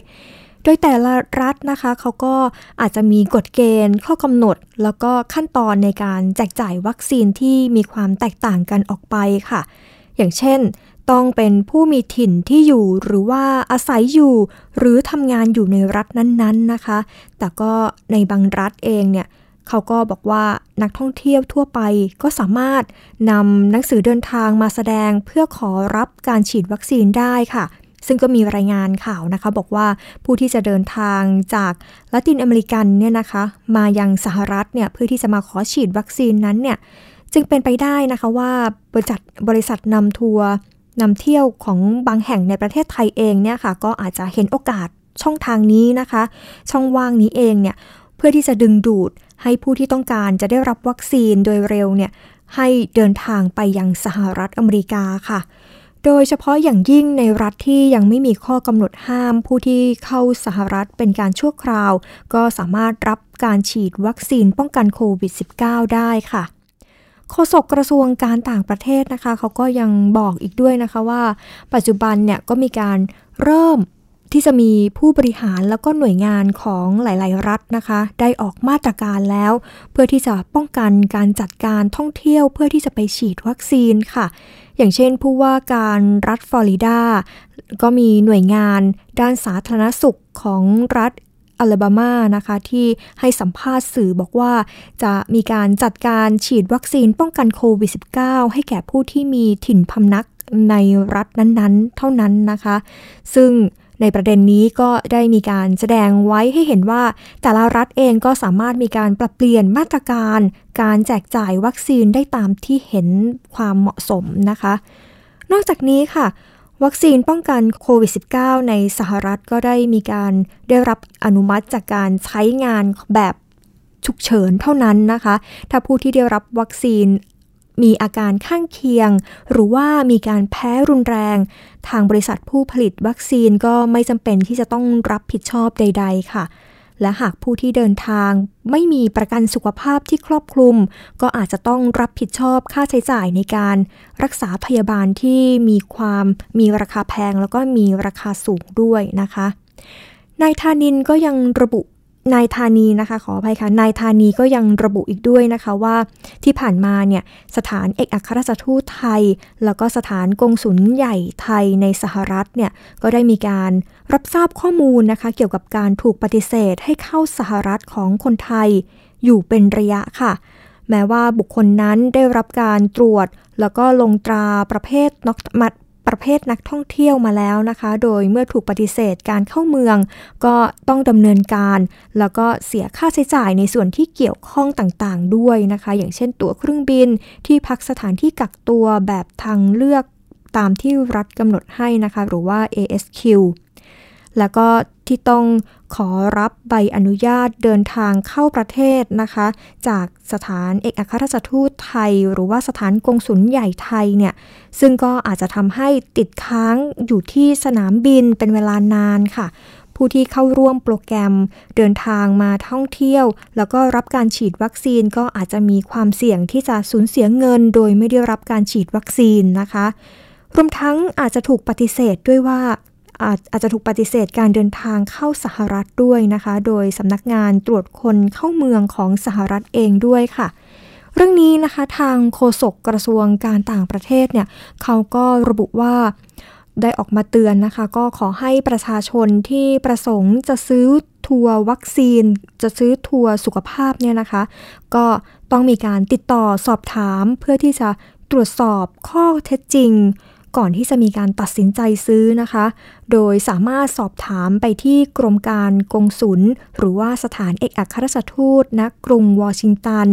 โดยแต่ละรัฐนะคะเขาก็อาจจะมีกฎเกณฑ์ข้อกำหนดแล้วก็ขั้นตอนในการแจกจ่ายวัคซีนที่มีความแตกต่างกันออกไปค่ะอย่างเช่นต้องเป็นผู้มีถิ่นที่อยู่หรือว่าอาศัยอยู่หรือทำงานอยู่ในรัฐนั้นๆนะคะแต่ก็ในบางรัฐเองเนี่ยเขาก็บอกว่านักท่องเที่ยวทั่วไปก็สามารถนำหนังสือเดินทางมาแสดงเพื่อขอรับการฉีดวัคซีนได้ค่ะซึ่งก็มีรายงานข่าวนะคะบอกว่าผู้ที่จะเดินทางจากละตินอเมริกันเนี่ยนะคะมายังสหรัฐเนี่ยเพื่อที่จะมาขอฉีดวัคซีนนั้นเนี่ยจึงเป็นไปได้นะคะว่าบริษัทบริษัทนำทัวร์นำเที่ยวของบางแห่งในประเทศไทยเองเนี่ยค่ะก็อาจจะเห็นโอกาสช่องทางนี้นะคะช่องว่างนี้เองเนี่ยเพื่อที่จะดึงดูดให้ผู้ที่ต้องการจะได้รับวัคซีนโดยเร็วเนี่ยให้เดินทางไปยังสหรัฐอเมริกาค่ะโดยเฉพาะอย่างยิ่งในรัฐที่ยังไม่มีข้อกำหนดห้ามผู้ที่เข้าสหรัฐเป็นการชั่วคราวก็สามารถรับการฉีดวัคซีนป้องกันโควิด สิบเก้า ได้ค่ะโฆษกกระทรวงการต่างประเทศนะคะเขาก็ยังบอกอีกด้วยนะคะว่าปัจจุบันเนี่ยก็มีการเริ่มที่จะมีผู้บริหารแล้วก็หน่วยงานของหลายๆรัฐนะคะได้ออกมาตรการแล้วเพื่อที่จะป้องกันการจัดการท่องเที่ยวเพื่อที่จะไปฉีดวัคซีนค่ะอย่างเช่นผู้ว่าการรัฐฟลอริดาก็มีหน่วยงานด้านสาธารณสุขของรัฐอลาบามานะคะที่ให้สัมภาษณ์สื่อบอกว่าจะมีการจัดการฉีดวัคซีนป้องกันโควิด สิบเก้า ให้แก่ผู้ที่มีถิ่นพำนักในรัฐนั้นๆเท่านั้นนะคะซึ่งในประเด็นนี้ก็ได้มีการแสดงไว้ให้เห็นว่าแต่ละรัฐเองก็สามารถมีการปรับเปลี่ยนมาตรการการแจกจ่ายวัคซีนได้ตามที่เห็นความเหมาะสมนะคะนอกจากนี้ค่ะวัคซีนป้องกันโควิด สิบเก้า ในสหรัฐก็ได้มีการได้รับอนุมัติจากการใช้งานแบบฉุกเฉินเท่านั้นนะคะถ้าผู้ที่ได้รับวัคซีนมีอาการข้างเคียงหรือว่ามีการแพ้รุนแรงทางบริษัทผู้ผลิตวัคซีนก็ไม่จำเป็นที่จะต้องรับผิดชอบใดๆค่ะและหากผู้ที่เดินทางไม่มีประกันสุขภาพที่ครอบคลุมก็อาจจะต้องรับผิดชอบค่าใช้จ่ายในการรักษาพยาบาลที่มีความมีราคาแพงแล้วก็มีราคาสูงด้วยนะคะนายธานินก็ยังระบุนายธานีนะคะขออภัยค่ะนายธานีก็ยังระบุอีกด้วยนะคะว่าที่ผ่านมาเนี่ยสถานเอกอัครราชทูตไทยแล้วก็สถานกงสุลใหญ่ไทยในสหรัฐเนี่ยก็ได้มีการรับทราบข้อมูลนะคะเกี่ยวกับการถูกปฏิเสธให้เข้าสหรัฐของคนไทยอยู่เป็นระยะค่ะแม้ว่าบุคคลนั้นได้รับการตรวจแล้วก็ลงตราประเภทนักมัดประเภทนักท่องเที่ยวมาแล้วนะคะโดยเมื่อถูกปฏิเสธการเข้าเมืองก็ต้องดำเนินการแล้วก็เสียค่าใช้จ่ายในส่วนที่เกี่ยวข้องต่างๆด้วยนะคะอย่างเช่นตั๋วเครื่องบินที่พักสถานที่กักตัวแบบทางเลือกตามที่รัฐกำหนดให้นะคะหรือว่า เอ เอส คิว แล้วก็ที่ต้องขอรับใบอนุญาตเดินทางเข้าประเทศนะคะจากสถานเอกอัครราชทูตไทยหรือว่าสถานกงสุลใหญ่ไทยเนี่ยซึ่งก็อาจจะทำให้ติดค้างอยู่ที่สนามบินเป็นเวลานานค่ะผู้ที่เข้าร่วมโปรแกรมเดินทางมาท่องเที่ยวแล้วก็รับการฉีดวัคซีนก็อาจจะมีความเสี่ยงที่จะสูญเสียเงินโดยไม่ได้รับการฉีดวัคซีนนะคะรวมทั้งอาจจะถูกปฏิเสธด้วยว่าอาจ, อาจจะถูกปฏิเสธการเดินทางเข้าสหรัฐด้วยนะคะโดยสำนักงานตรวจคนเข้าเมืองของสหรัฐเองด้วยค่ะเรื่องนี้นะคะทางโฆษกกระทรวงการต่างประเทศเนี่ยเขาก็ระบุว่าได้ออกมาเตือนนะคะก็ขอให้ประชาชนที่ประสงค์จะซื้อทัวร์วัคซีนจะซื้อทัวร์สุขภาพเนี่ยนะคะก็ต้องมีการติดต่อสอบถามเพื่อที่จะตรวจสอบข้อเท็จจริงก่อนที่จะมีการตัดสินใจซื้อนะคะโดยสามารถสอบถามไปที่กรมการกงสุลหรือว่าสถานเอกอัครราชทูตณกรุงวอชิงตัน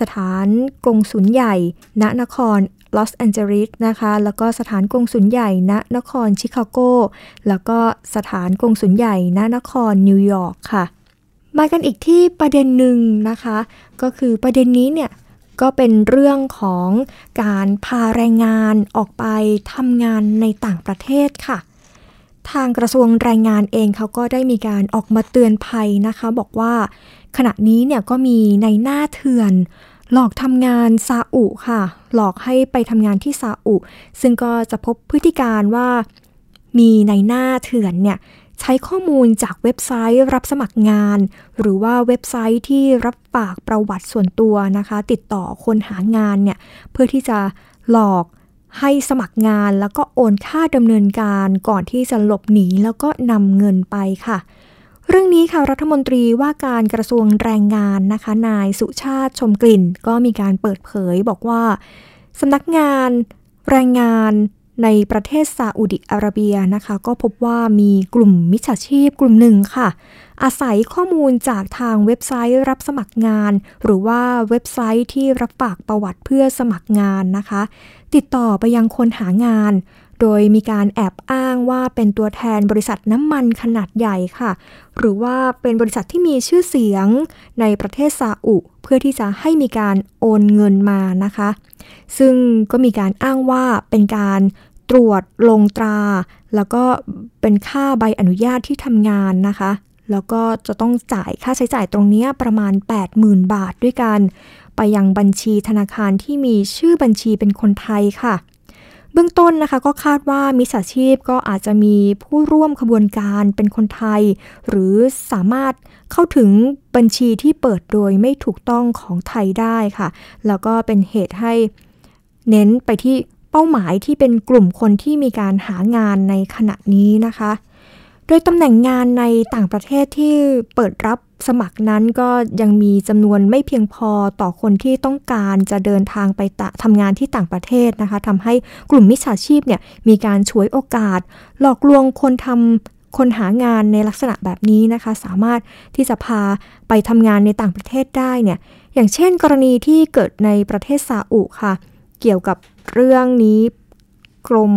สถานกงสุลใหญ่ณนครลอสแอนเจลิสนะคะแล้วก็สถานกงสุลใหญ่ณนครชิคาโกแล้วก็สถานกงสุลใหญ่ณนครนิวยอร์กค่ะมากันอีกที่ประเด็นหนึ่งนะคะก็คือประเด็นนี้เนี่ยก็เป็นเรื่องของการพาแรงงานออกไปทำงานในต่างประเทศค่ะทางกระทรวงแรงงานเองเขาก็ได้มีการออกมาเตือนภัยนะคะบอกว่าขณะนี้เนี่ยก็มีในหน้าเถื่อนหลอกทำงานซาอุค่ะหลอกให้ไปทำงานที่ซาอุซึ่งก็จะพบพฤติการว่ามีในหน้าเถื่อนเนี่ยใช้ข้อมูลจากเว็บไซต์รับสมัครงานหรือว่าเว็บไซต์ที่รับฝากประวัติส่วนตัวนะคะติดต่อคนหางานเนี่ยเพื่อที่จะหลอกให้สมัครงานแล้วก็โอนค่าดำเนินการก่อนที่จะหลบหนีแล้วก็นำเงินไปค่ะเรื่องนี้ค่ะรัฐมนตรีว่าการกระทรวงแรงงานนะคะนายสุชาติชมกลิ่นก็มีการเปิดเผยบอกว่าสำนักงานแรงงานในประเทศซาอุดิอาระเบียนะคะก็พบว่ามีกลุ่มมิจฉาชีพกลุ่มหนึ่งค่ะอาศัยข้อมูลจากทางเว็บไซต์รับสมัครงานหรือว่าเว็บไซต์ที่รับฝากประวัติเพื่อสมัครงานนะคะติดต่อไปยังคนหางานโดยมีการแอบอ้างว่าเป็นตัวแทนบริษัทน้ำมันขนาดใหญ่ค่ะหรือว่าเป็นบริษัทที่มีชื่อเสียงในประเทศซาอุเพื่อที่จะให้มีการโอนเงินมานะคะซึ่งก็มีการอ้างว่าเป็นการตรวจลงตราแล้วก็เป็นค่าใบอนุญาตที่ทำงานนะคะแล้วก็จะต้องจ่ายค่าใช้จ่ายตรงนี้ประมาณ แปดหมื่น บาทด้วยกันไปยังบัญชีธนาคารที่มีชื่อบัญชีเป็นคนไทยค่ะเบื้องต้นนะคะก็คาดว่ามิจฉาชีพก็อาจจะมีผู้ร่วมขบวนการเป็นคนไทยหรือสามารถเข้าถึงบัญชีที่เปิดโดยไม่ถูกต้องของไทยได้ค่ะแล้วก็เป็นเหตุให้เน้นไปที่เป้าหมายที่เป็นกลุ่มคนที่มีการหางานในขณะนี้นะคะโดยตำแหน่งงานในต่างประเทศที่เปิดรับสมัครนั้นก็ยังมีจำนวนไม่เพียงพอต่อคนที่ต้องการจะเดินทางไปทำงานที่ต่างประเทศนะคะทำให้กลุ่มมิจฉาชีพเนี่ยมีการฉวยโอกาสหลอกลวงคนทำคนหางานในลักษณะแบบนี้นะคะสามารถที่จะพาไปทำงานในต่างประเทศได้เนี่ยอย่างเช่นกรณีที่เกิดในประเทศซาอุค่ะเกี่ยวกับเรื่องนี้กรม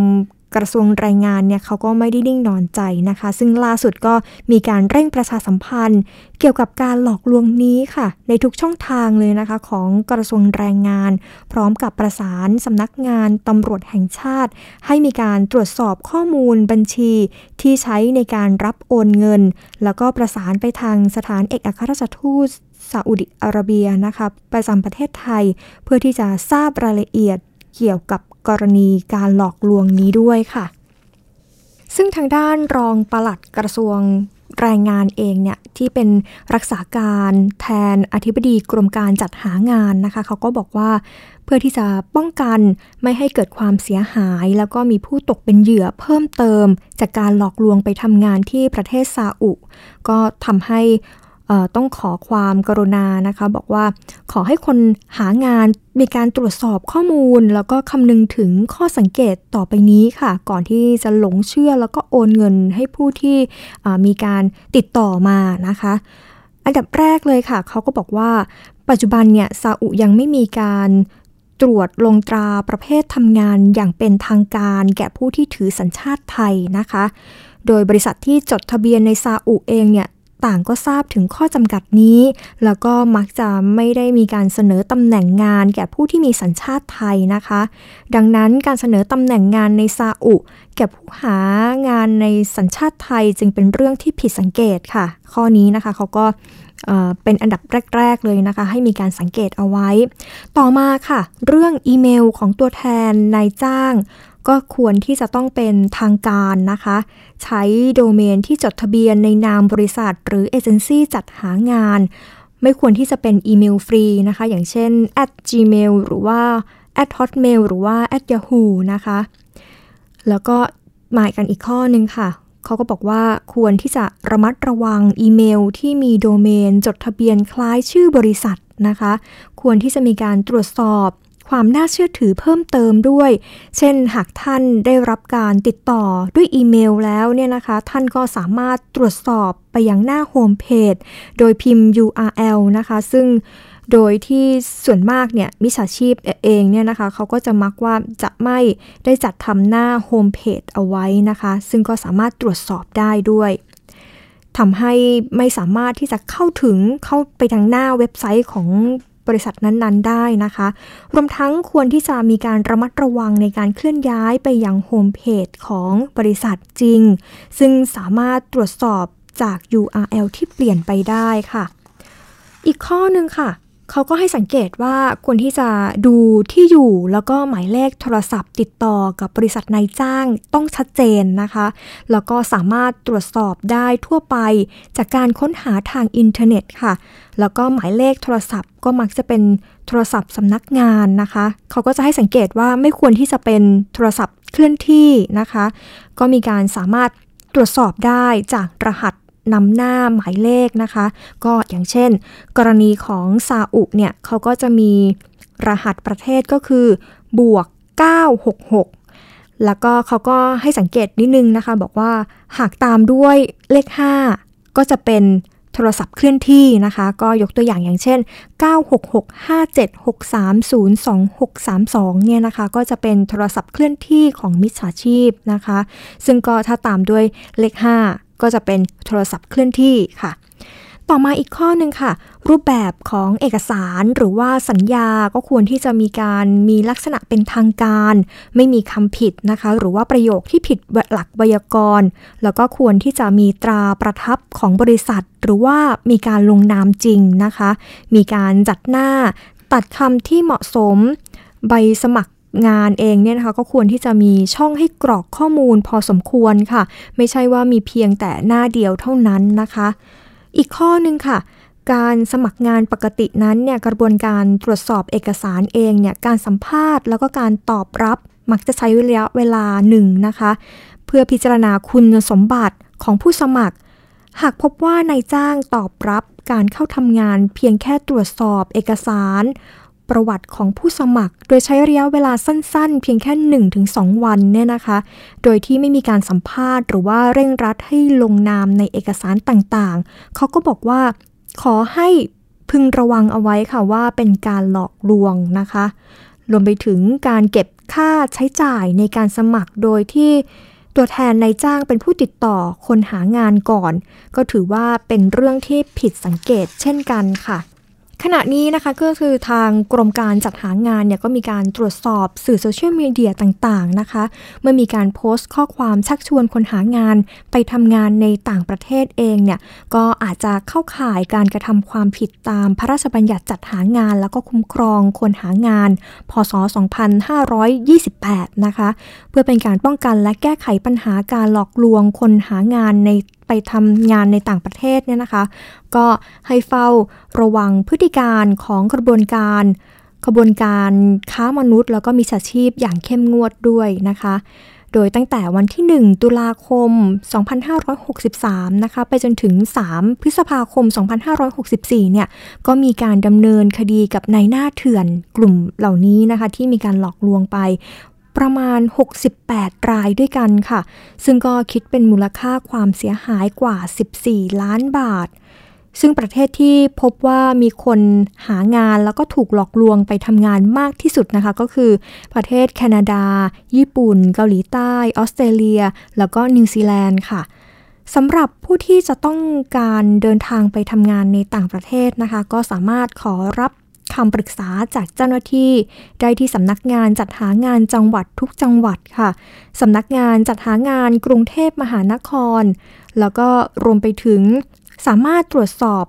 กระทรวงแรงงานเนี่ยเขาก็ไม่ได้นิ่งนอนใจนะคะซึ่งล่าสุดก็มีการเร่งประชาสัมพันธ์เกี่ยวกับการหลอกลวงนี้ค่ะในทุกช่องทางเลยนะคะของกระทรวงแรงงานพร้อมกับประสานสำนักงานตำรวจแห่งชาติให้มีการตรวจสอบข้อมูลบัญชีที่ใช้ในการรับโอนเงินแล้วก็ประสานไปทางสถานเอกอัครราชทูตซาอุดิอาระเบียนะคะประจำประเทศไทยเพื่อที่จะทราบรายละเอียดเกี่ยวกับกรณีการหลอกลวงนี้ด้วยค่ะซึ่งทางด้านรองปลัดกระทรวงแรงงานเองเนี่ยที่เป็นรักษาการแทนอธิบดีกรมการจัดหางานนะคะเขาก็บอกว่าเพื่อที่จะป้องกันไม่ให้เกิดความเสียหายแล้วก็มีผู้ตกเป็นเหยื่อเพิ่มเติมจากการหลอกลวงไปทำงานที่ประเทศซาอุก็ทำให้ต้องขอความกรุณานะคะบอกว่าขอให้คนหางานมีการตรวจสอบข้อมูลแล้วก็คำนึงถึงข้อสังเกตต่อไปนี้ค่ะก่อนที่จะหลงเชื่อแล้วก็โอนเงินให้ผู้ที่มีการติดต่อมานะคะอันดับแรกเลยค่ะเขาก็บอกว่าปัจจุบันเนี่ยซาอุยังไม่มีการตรวจลงตราประเภททำงานอย่างเป็นทางการแก่ผู้ที่ถือสัญชาติไทยนะคะ โดยบริษัทที่จดทะเบียนในซาอุเองเนี่ยต่างก็ทราบถึงข้อจำกัดนี้แล้วก็มักจะไม่ได้มีการเสนอตำแหน่งงานแก่ผู้ที่มีสัญชาติไทยนะคะดังนั้นการเสนอตำแหน่งงานในซาอุแก่ผู้หางานในสัญชาติไทยจึงเป็นเรื่องที่ผิดสังเกตค่ะข้อนี้นะคะเขาก็เป็นอันดับแรกๆเลยนะคะให้มีการสังเกตเอาไว้ต่อมาค่ะเรื่องอีเมลของตัวแทนนายจ้างก็ควรที่จะต้องเป็นทางการนะคะใช้โดเมนที่จดทะเบียนในนามบริษัทหรือเอเจนซี่จัดหางานไม่ควรที่จะเป็นอีเมลฟรีนะคะอย่างเช่น แอท จีเมล หรือว่า แอท ฮอตเมล หรือว่า แอท ยาฮู นะคะแล้วก็หมายกันอีกข้อนึงค่ะเขาก็บอกว่าควรที่จะระมัดระวังอีเมลที่มีโดเมนจดทะเบียนคล้ายชื่อบริษัทนะคะควรที่จะมีการตรวจสอบความน่าเชื่อถือเพิ่มเติมด้วยเช่นหากท่านได้รับการติดต่อด้วยอีเมลแล้วเนี่ยนะคะท่านก็สามารถตรวจสอบไปยังหน้าโฮมเพจโดยพิมพ์ ยู อาร์ แอล นะคะซึ่งโดยที่ส่วนมากเนี่ยมิจฉาชีพเองเนี่ยนะคะเขาก็จะมักว่าจะไม่ได้จัดทำหน้าโฮมเพจเอาไว้นะคะซึ่งก็สามารถตรวจสอบได้ด้วยทำให้ไม่สามารถที่จะเข้าถึงเข้าไปทางหน้าเว็บไซต์ของบริษัทนั้นๆได้นะคะรวมทั้งควรที่จะมีการระมัดระวังในการเคลื่อนย้ายไปยังโฮมเพจของบริษัทจริงซึ่งสามารถตรวจสอบจาก ยู อาร์ แอล ที่เปลี่ยนไปได้ค่ะอีกข้อนึงค่ะเขาก็ให้สังเกตว่าควรที่จะดูที่อยู่แล้วก็หมายเลขโทรศัพท์ติดต่อกับบริษัทนายจ้างต้องชัดเจนนะคะแล้วก็สามารถตรวจสอบได้ทั่วไปจากการค้นหาทางอินเทอร์เน็ตค่ะแล้วก็หมายเลขโทรศัพท์ก็มักจะเป็นโทรศัพท์สำนักงานนะคะเขาก็จะให้สังเกตว่าไม่ควรที่จะเป็นโทรศัพท์เคลื่อนที่นะคะก็มีการสามารถตรวจสอบได้จากรหัสนำหน้าหมายเลขนะคะก็อย่างเช่นกรณีของซาอุเนี่ยเขาก็จะมีรหัสประเทศก็คือบวกเก้าหกหกแล้วก็เขาก็ให้สังเกตนิดนึงนะคะบอกว่าหากตามด้วยเลขห้าก็จะเป็นโทรศัพท์เคลื่อนที่นะคะก็ยกตัวอย่างอย่างเช่นเก้าหกหกห้าเจ็ดหกสามศูนย์สองหกสามสองเนี่ยนะคะก็จะเป็นโทรศัพท์เคลื่อนที่ของมิจฉาชีพนะคะซึ่งก็ถ้าตามด้วยเลขห้าก็จะเป็นโทรศัพท์เคลื่อนที่ค่ะต่อมาอีกข้อหนึ่งค่ะรูปแบบของเอกสารหรือว่าสัญญาก็ควรที่จะมีการมีลักษณะเป็นทางการไม่มีคำผิดนะคะหรือว่าประโยคที่ผิดหลักไวยากรณ์แล้วก็ควรที่จะมีตราประทับของบริษัทหรือว่ามีการลงนามจริงนะคะมีการจัดหน้าตัดคำที่เหมาะสมใบสมัครงานเองเนี่ยนะคะก็ควรที่จะมีช่องให้กรอกข้อมูลพอสมควรค่ะไม่ใช่ว่ามีเพียงแต่หน้าเดียวเท่านั้นนะคะอีกข้อนึงค่ะการสมัครงานปกตินั้นเนี่ยกระบวนการตรวจสอบเอกสารเองเนี่ยการสัมภาษณ์แล้วก็การตอบรับมักจะใช้ระยะเวลาหนึ่งนะคะเพื่อพิจารณาคุณสมบัติของผู้สมัครหากพบว่านายจ้างตอบรับการเข้าทำงานเพียงแค่ตรวจสอบเอกสารประวัติของผู้สมัครโดยใช้ระยะเวลาสั้นๆเพียงแค่ หนึ่งถึงสอง วันเนี่ยนะคะโดยที่ไม่มีการสัมภาษณ์หรือว่าเร่งรัดให้ลงนามในเอกสารต่างๆเขาก็บอกว่าขอให้พึงระวังเอาไว้ค่ะว่าเป็นการหลอกลวงนะคะรวมไปถึงการเก็บค่าใช้จ่ายในการสมัครโดยที่ตัวแทนนายจ้างเป็นผู้ติดต่อคนหางานก่อนก็ถือว่าเป็นเรื่องที่ผิดสังเกตเช่นกันค่ะขณะนี้นะคะก็คือทางกรมการจัดหางานเนี่ยก็มีการตรวจสอบสื่อโซเชียลมีเดียต่างๆนะคะเมื่อมีการโพสต์ข้อความชักชวนคนหางานไปทำงานในต่างประเทศเองเนี่ยก็อาจจะเข้าข่ายการกระทำความผิดตามพระราชบัญญัติจัดหางานแล้วก็คุ้มครองคนหางานพ.ศ. สองพันห้าร้อยยี่สิบแปดนะคะเพื่อเป็นการป้องกันและแก้ไขปัญหาการหลอกลวงคนหางานในไปทำงานในต่างประเทศเนี่ยนะคะก็ให้เฝ้าระวังพฤติการของกระบวนการกระบวนการค้ามนุษย์แล้วก็มิจฉาชีพอย่างเข้มงวดด้วยนะคะโดยตั้งแต่วันที่หนึ่งตุลาคมสองพันห้าร้อยหกสิบสามนะคะไปจนถึงสามพฤษภาคมสองพันห้าร้อยหกสิบสี่เนี่ยก็มีการดำเนินคดีกับนายหน้าเถื่อนกลุ่มเหล่านี้นะคะที่มีการหลอกลวงไปประมาณหกสิบแปดรายด้วยกันค่ะซึ่งก็คิดเป็นมูลค่าความเสียหายกว่าสิบสี่ล้านบาท ซึ่งประเทศที่พบว่ามีคนหางานแล้วก็ถูกหลอกลวงไปทำงานมากที่สุดนะคะก็คือประเทศแคนาดาญี่ปุ่นเกาหลีใต้ออสเตรเลียแล้วก็นิวซีแลนด์ค่ะสำหรับผู้ที่จะต้องการเดินทางไปทำงานในต่างประเทศนะคะก็สามารถขอรับคำปรึกษาจากเจ้าหน้าที่ได้ที่สำนักงานจัดหางานจังหวัดทุกจังหวัดค่ะสำนักงานจัดหางานกรุงเทพมหานครแล้วก็รวมไปถึงสามารถตรวจสอบ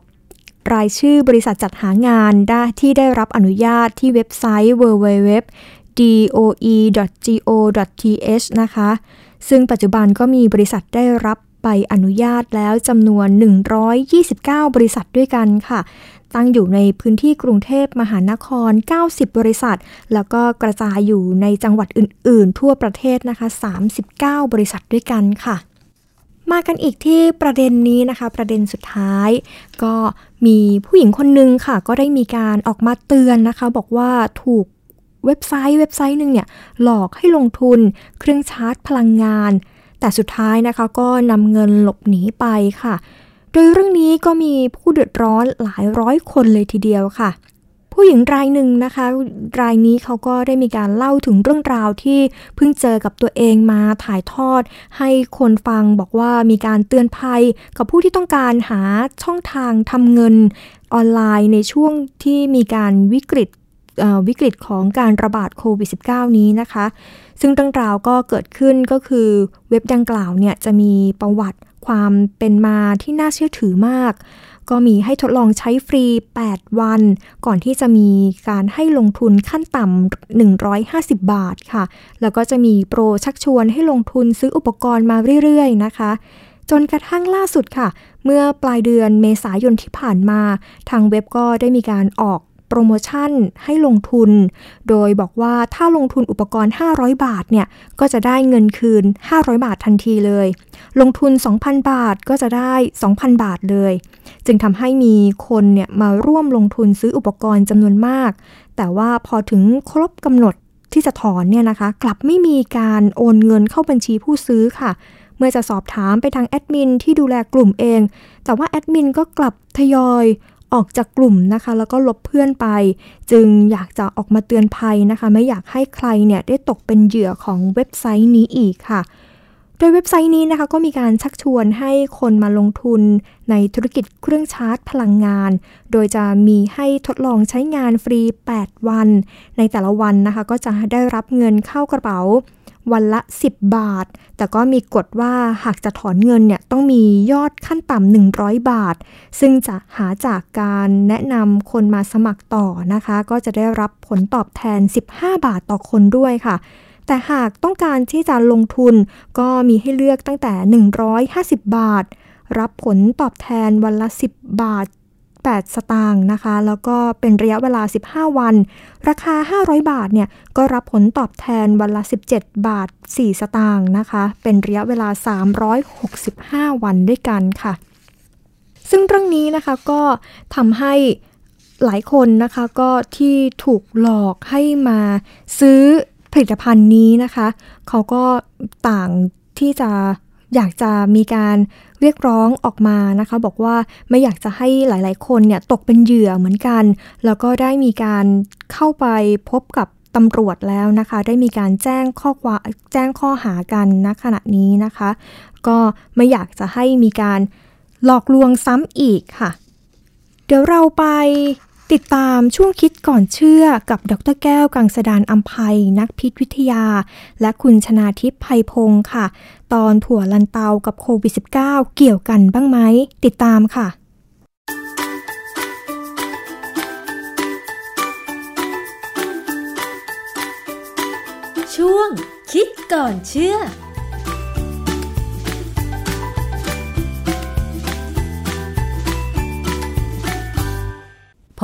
รายชื่อบริษัทจัดหางานได้ที่ได้รับอนุญาตที่เว็บไซต์ ดับเบิลยู ดับเบิลยู ดับเบิลยู ดอท ดี โอ อี ดอท จี โอ ดอท ที เอช นะคะซึ่งปัจจุบันก็มีบริษัทได้รับใบอนุญาตแล้วจำนวนหนึ่งร้อยยี่สิบเก้าบริษัทด้วยกันค่ะตั้งอยู่ในพื้นที่กรุงเทพมหานครเก้าสิบบริษัทแล้วก็กระจายอยู่ในจังหวัดอื่นๆทั่วประเทศนะคะสามสิบเก้าบริษัทด้วยกันค่ะมากันอีกที่ประเด็นนี้นะคะประเด็นสุดท้ายก็มีผู้หญิงคนนึงค่ะก็ได้มีการออกมาเตือนนะคะบอกว่าถูกเว็บไซต์เว็บไซต์นึงเนี่ยหลอกให้ลงทุนเครื่องชาร์จพลังงานแต่สุดท้ายนะคะก็นำเงินหลบหนีไปค่ะโดยเรื่องนี้ก็มีผู้เดือดร้อนหลายร้อยคนเลยทีเดียวค่ะผู้หญิงรายหนึ่งนะคะรายนี้เขาก็ได้มีการเล่าถึงเรื่องราวที่เพิ่งเจอกับตัวเองมาถ่ายทอดให้คนฟังบอกว่ามีการเตือนภัยกับผู้ที่ต้องการหาช่องทางทำเงินออนไลน์ในช่วงที่มีการวิกฤตวิกฤตของการระบาดโควิด สิบเก้า นี้นะคะซึ่งเรื่องราวก็เกิดขึ้นก็คือเว็บดังกล่าวเนี่ยจะมีประวัติความเป็นมาที่น่าเชื่อถือมากก็มีให้ทดลองใช้ฟรีแปดวันก่อนที่จะมีการให้ลงทุนขั้นต่ำหนึ่งร้อยห้าสิบบาทค่ะแล้วก็จะมีโปรชักชวนให้ลงทุนซื้ออุปกรณ์มาเรื่อยๆนะคะจนกระทั่งล่าสุดค่ะเมื่อปลายเดือนเมษายนที่ผ่านมาทางเว็บก็ได้มีการออกโปรโมชั่นให้ลงทุนโดยบอกว่าถ้าลงทุนอุปกรณ์ห้าร้อยบาทเนี่ยก็จะได้เงินคืนห้าร้อยบาททันทีเลยลงทุน สองพัน บาทก็จะได้ สองพัน บาทเลยจึงทำให้มีคนเนี่ยมาร่วมลงทุนซื้ออุปกรณ์จำนวนมากแต่ว่าพอถึงครบกำหนดที่จะถอนเนี่ยนะคะกลับไม่มีการโอนเงินเข้าบัญชีผู้ซื้อค่ะเมื่อจะสอบถามไปทางแอดมินที่ดูแลกลุ่มเองแต่ว่าแอดมินก็กลับทยอยออกจากกลุ่มนะคะแล้วก็ลบเพื่อนไปจึงอยากจะออกมาเตือนภัยนะคะไม่อยากให้ใครเนี่ยได้ตกเป็นเหยื่อของเว็บไซต์นี้อีกค่ะโดยเว็บไซต์นี้นะคะก็มีการชักชวนให้คนมาลงทุนในธุรกิจเครื่องชาร์จพลังงานโดยจะมีให้ทดลองใช้งานฟรีแปดวันในแต่ละวันนะคะก็จะได้รับเงินเข้ากระเป๋าวันละสิบบาทแต่ก็มีกฎว่าหากจะถอนเงินเนี่ยต้องมียอดขั้นต่ำหนึ่งร้อยบาทซึ่งจะหาจากการแนะนำคนมาสมัครต่อนะคะก็จะได้รับผลตอบแทนสิบห้าบาทต่อคนด้วยค่ะแต่หากต้องการที่จะลงทุนก็มีให้เลือกตั้งแต่หนึ่งร้อยห้าสิบบาทรับผลตอบแทนวันละสิบบาทแปดสตางค์นะคะแล้วก็เป็นระยะเวลาสิบห้าวันราคาห้าร้อยบาทเนี่ยก็รับผลตอบแทนวันละสิบเจ็ดบาทสี่สตางค์นะคะเป็นระยะเวลาสามร้อยหกสิบห้าวันด้วยกันค่ะซึ่งเรื่องนี้นะคะก็ทำให้หลายคนนะคะก็ที่ถูกหลอกให้มาซื้อผลิตภัณฑ์นี้นะคะเขาก็ต่างที่จะอยากจะมีการเรียกร้องออกมานะคะบอกว่าไม่อยากจะให้หลายๆคนเนี่ยตกเป็นเหยื่อเหมือนกันแล้วก็ได้มีการเข้าไปพบกับตำรวจแล้วนะคะได้มีการแจ้งข้อความแจ้งข้อหากันณขณะนี้นะคะก็ไม่อยากจะให้มีการหลอกลวงซ้ำอีกค่ะเดี๋ยวเราไปติดตามช่วงคิดก่อนเชื่อกับดร.แก้วกังสดาลอำไพนักพิษวิทยาและคุณชนาทิพย์ไพพงศ์ค่ะตอนถั่วลันเตากับโควิด สิบเก้า เกี่ยวกันบ้างไหมติดตามค่ะช่วงคิดก่อนเชื่อ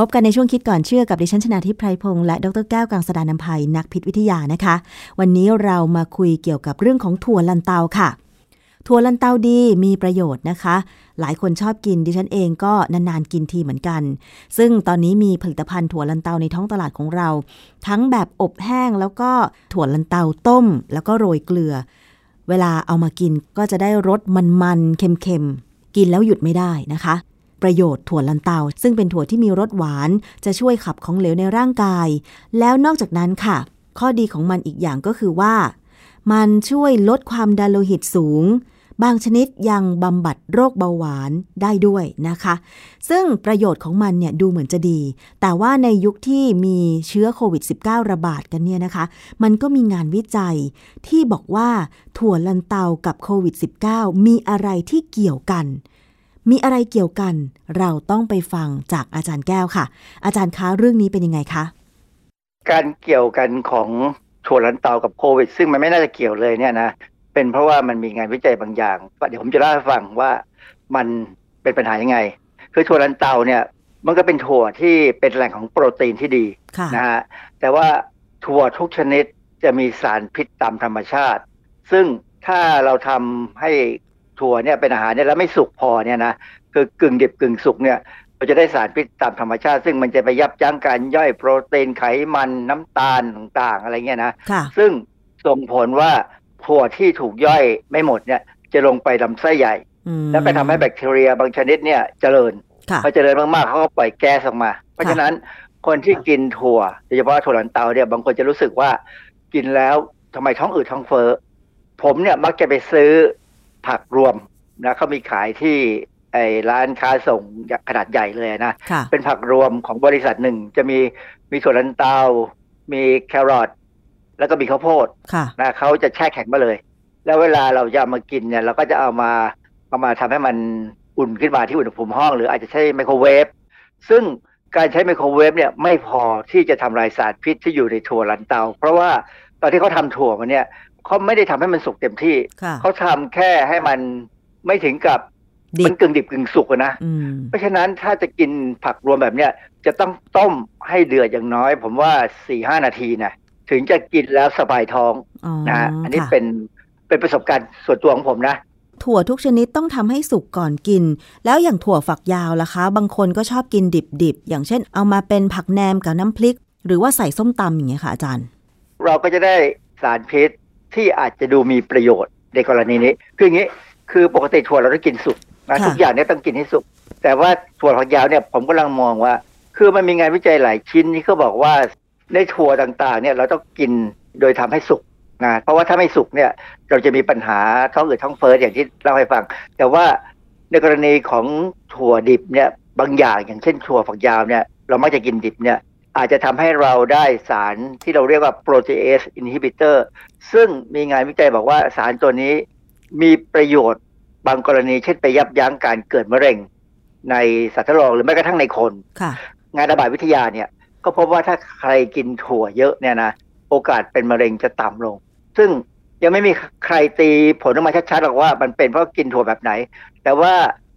พบกันในช่วงคิดก่อนเชื่อกับดิฉันชนาทิพย์ไพพงษ์และดร.แก้วกังสดาลอำไพนักพิษวิทยานะคะวันนี้เรามาคุยเกี่ยวกับเรื่องของถั่วลันเตาค่ะถั่วลันเตาดีมีประโยชน์นะคะหลายคนชอบกินดิฉันเองก็นานๆกินทีเหมือนกันซึ่งตอนนี้มีผลิตภัณฑ์ถั่วลันเตาในท้องตลาดของเราทั้งแบบอบแห้งแล้วก็ถั่วลันเตาต้มแล้วก็โรยเกลือเวลาเอามากินก็จะได้รสมันๆเค็มๆกินแล้วหยุดไม่ได้นะคะป ประโยชน์ถั่วลันเตาซึ่งเป็นถั่วที่มีรสหวานจะช่วยขับของเหลวในร่างกายแล้วนอกจากนั้นค่ะข้อดีของมันอีกอย่างก็คือว่ามันช่วยลดความดันโลหิตสูงบางชนิดยังบำบัดโรคเบาหวานได้ด้วยนะคะซึ่งประโยชน์ของมันเนี่ยดูเหมือนจะดีแต่ว่าในยุคที่มีเชื้อโควิด สิบเก้า ระบาดกันเนี่ยนะคะมันก็มีงานวิจัยที่บอกว่าถั่วลันเตากับโควิด สิบเก้า มีอะไรที่เกี่ยวกันมีอะไรเกี่ยวกันเราต้องไปฟังจากอาจารย์แก้วค่ะอาจารย์คะเรื่องนี้เป็นยังไงคะการเกี่ยวกันของถั่วลันเตากับโควิดซึ่งมันไม่น่าจะเกี่ยวเลยเนี่ยนะเป็นเพราะว่ามันมีงานวิจัยบางอย่างเดี๋ยวผมจะเล่าให้ฟังว่ามันเป็นปัญหายังไงคือถั่วลันเตาเนี่ยมันก็เป็นถั่วที่เป็นแหล่งของโปรตีนที่ดีนะฮะแต่ว่าถั่วทุกชนิดจะมีสารพิษตามธรรมชาติซึ่งถ้าเราทำให้ถั่วเนี่ยเป็นอาหารเนี่ยแล้วไม่สุกพอเนี่ยนะคือกึ่งดิบกึ่งสุกเนี่ยเราจะได้สารพิษตามธรรมชาติซึ่งมันจะไปยับยั้งการย่อยโปรตีนไขมันน้ำตาลต่างๆอะไรเงี้ยนะซึ่งส่งผลว่าถั่วที่ถูกย่อยไม่หมดเนี่ยจะลงไปลำไส้ใหญ่แล้วไปทำให้แบคทีเรียบางชนิดเนี่ยเจริญพอเจริญมากๆเขาก็ปล่อยแก๊สออกมาเพราะฉะนั้นคนที่กินถั่วโดยเฉพาะถั่วลันเตาเนี่ยบางคนจะรู้สึกว่ากินแล้วทำไมท้องอืดท้องเฟ้อผมเนี่ยมักจะไปซื้อผักรวมนะเขามีขายที่ไอ้ร้านค้าส่งขนาดใหญ่เลยนะเป็นผักรวมของบริษัทหนึ่งจะมีมีถั่วลันเตามีแครอทแล้วก็มีข้าวโพดนะเขาจะแช่แข็งมาเลยแล้วเวลาเราจะมากินเนี่ยเราก็จะเอามาเอามาทำให้มันอุ่นขึ้นมาที่อุณหภูมิห้องหรืออาจจะใช้ไมโครเวฟซึ่งการใช้ไมโครเวฟเนี่ยไม่พอที่จะทำลายสารพิษที่อยู่ในถั่วลันเตาเพราะว่าตอนที่เขาทำถั่วมันเนี่ยเขาไม่ได้ทำให้มันสุกเต็มที่เขาทำแค่ให้มันไม่ถึงกับมันกึ่งดิบกึ่งสุกนะเพราะฉะนั้นถ้าจะกินผักรวมแบบเนี้ยจะต้องต้มให้เดือดอย่างน้อยผมว่า สี่ถึงห้า นาทีนะถึงจะกินแล้วสบายท้องนะอันนี้เป็นเป็นประสบการณ์ส่วนตัวของผมนะถั่วทุกชนิดต้องทำให้สุกก่อนกินแล้วอย่างถั่วฝักยาวล่ะคะบางคนก็ชอบกินดิบๆอย่างเช่นเอามาเป็นผักแหนมกับน้ำพริกหรือว่าใส่ส้มตำอย่างเงี้ยค่ะอาจารย์เราก็จะได้สารพิษที่อาจจะดูมีประโยชน์ในกรณีนี้คืออย่างนี้คือปกติถั่วเราต้องกินสุกนะทุกอย่างเนี่ยต้องกินให้สุกแต่ว่าถั่วฝักยาวเนี่ยผมกำลังมองว่าคือมันมีงานวิจัยหลายชิ้นที่เขาบอกว่าในถั่วต่างๆเนี่ยเราต้องกินโดยทำให้สุกนะเพราะว่าถ้าไม่สุกเนี่ยเราจะมีปัญหาท้องอืดท้องเฟ้ออย่างที่เล่าให้ฟังแต่ว่าในกรณีของถั่วดิบเนี่ยบางอย่างอย่างเช่นถั่วฝักยาวเนี่ยเรามักจะกินดิบเนี่ยอาจจะทำให้เราได้สารที่เราเรียกว่า protease inhibitor ซึ่งมีงานวิจัยบอกว่าสารตัวนี้มีประโยชน์บางกรณีเช่นไปยับยั้งการเกิดมะเร็งในสัตว์ทดลองหรือแม้กระทั่งในคนงานระบาดวิทยาเนี่ยก็พบว่าถ้าใครกินถั่วเยอะเนี่ยนะโอกาสเป็นมะเร็งจะต่ำลงซึ่งยังไม่มีใครตีผลออกมาชัดๆหรอกว่ามันเป็นเพราะกินถั่วแบบไหนแต่ว่า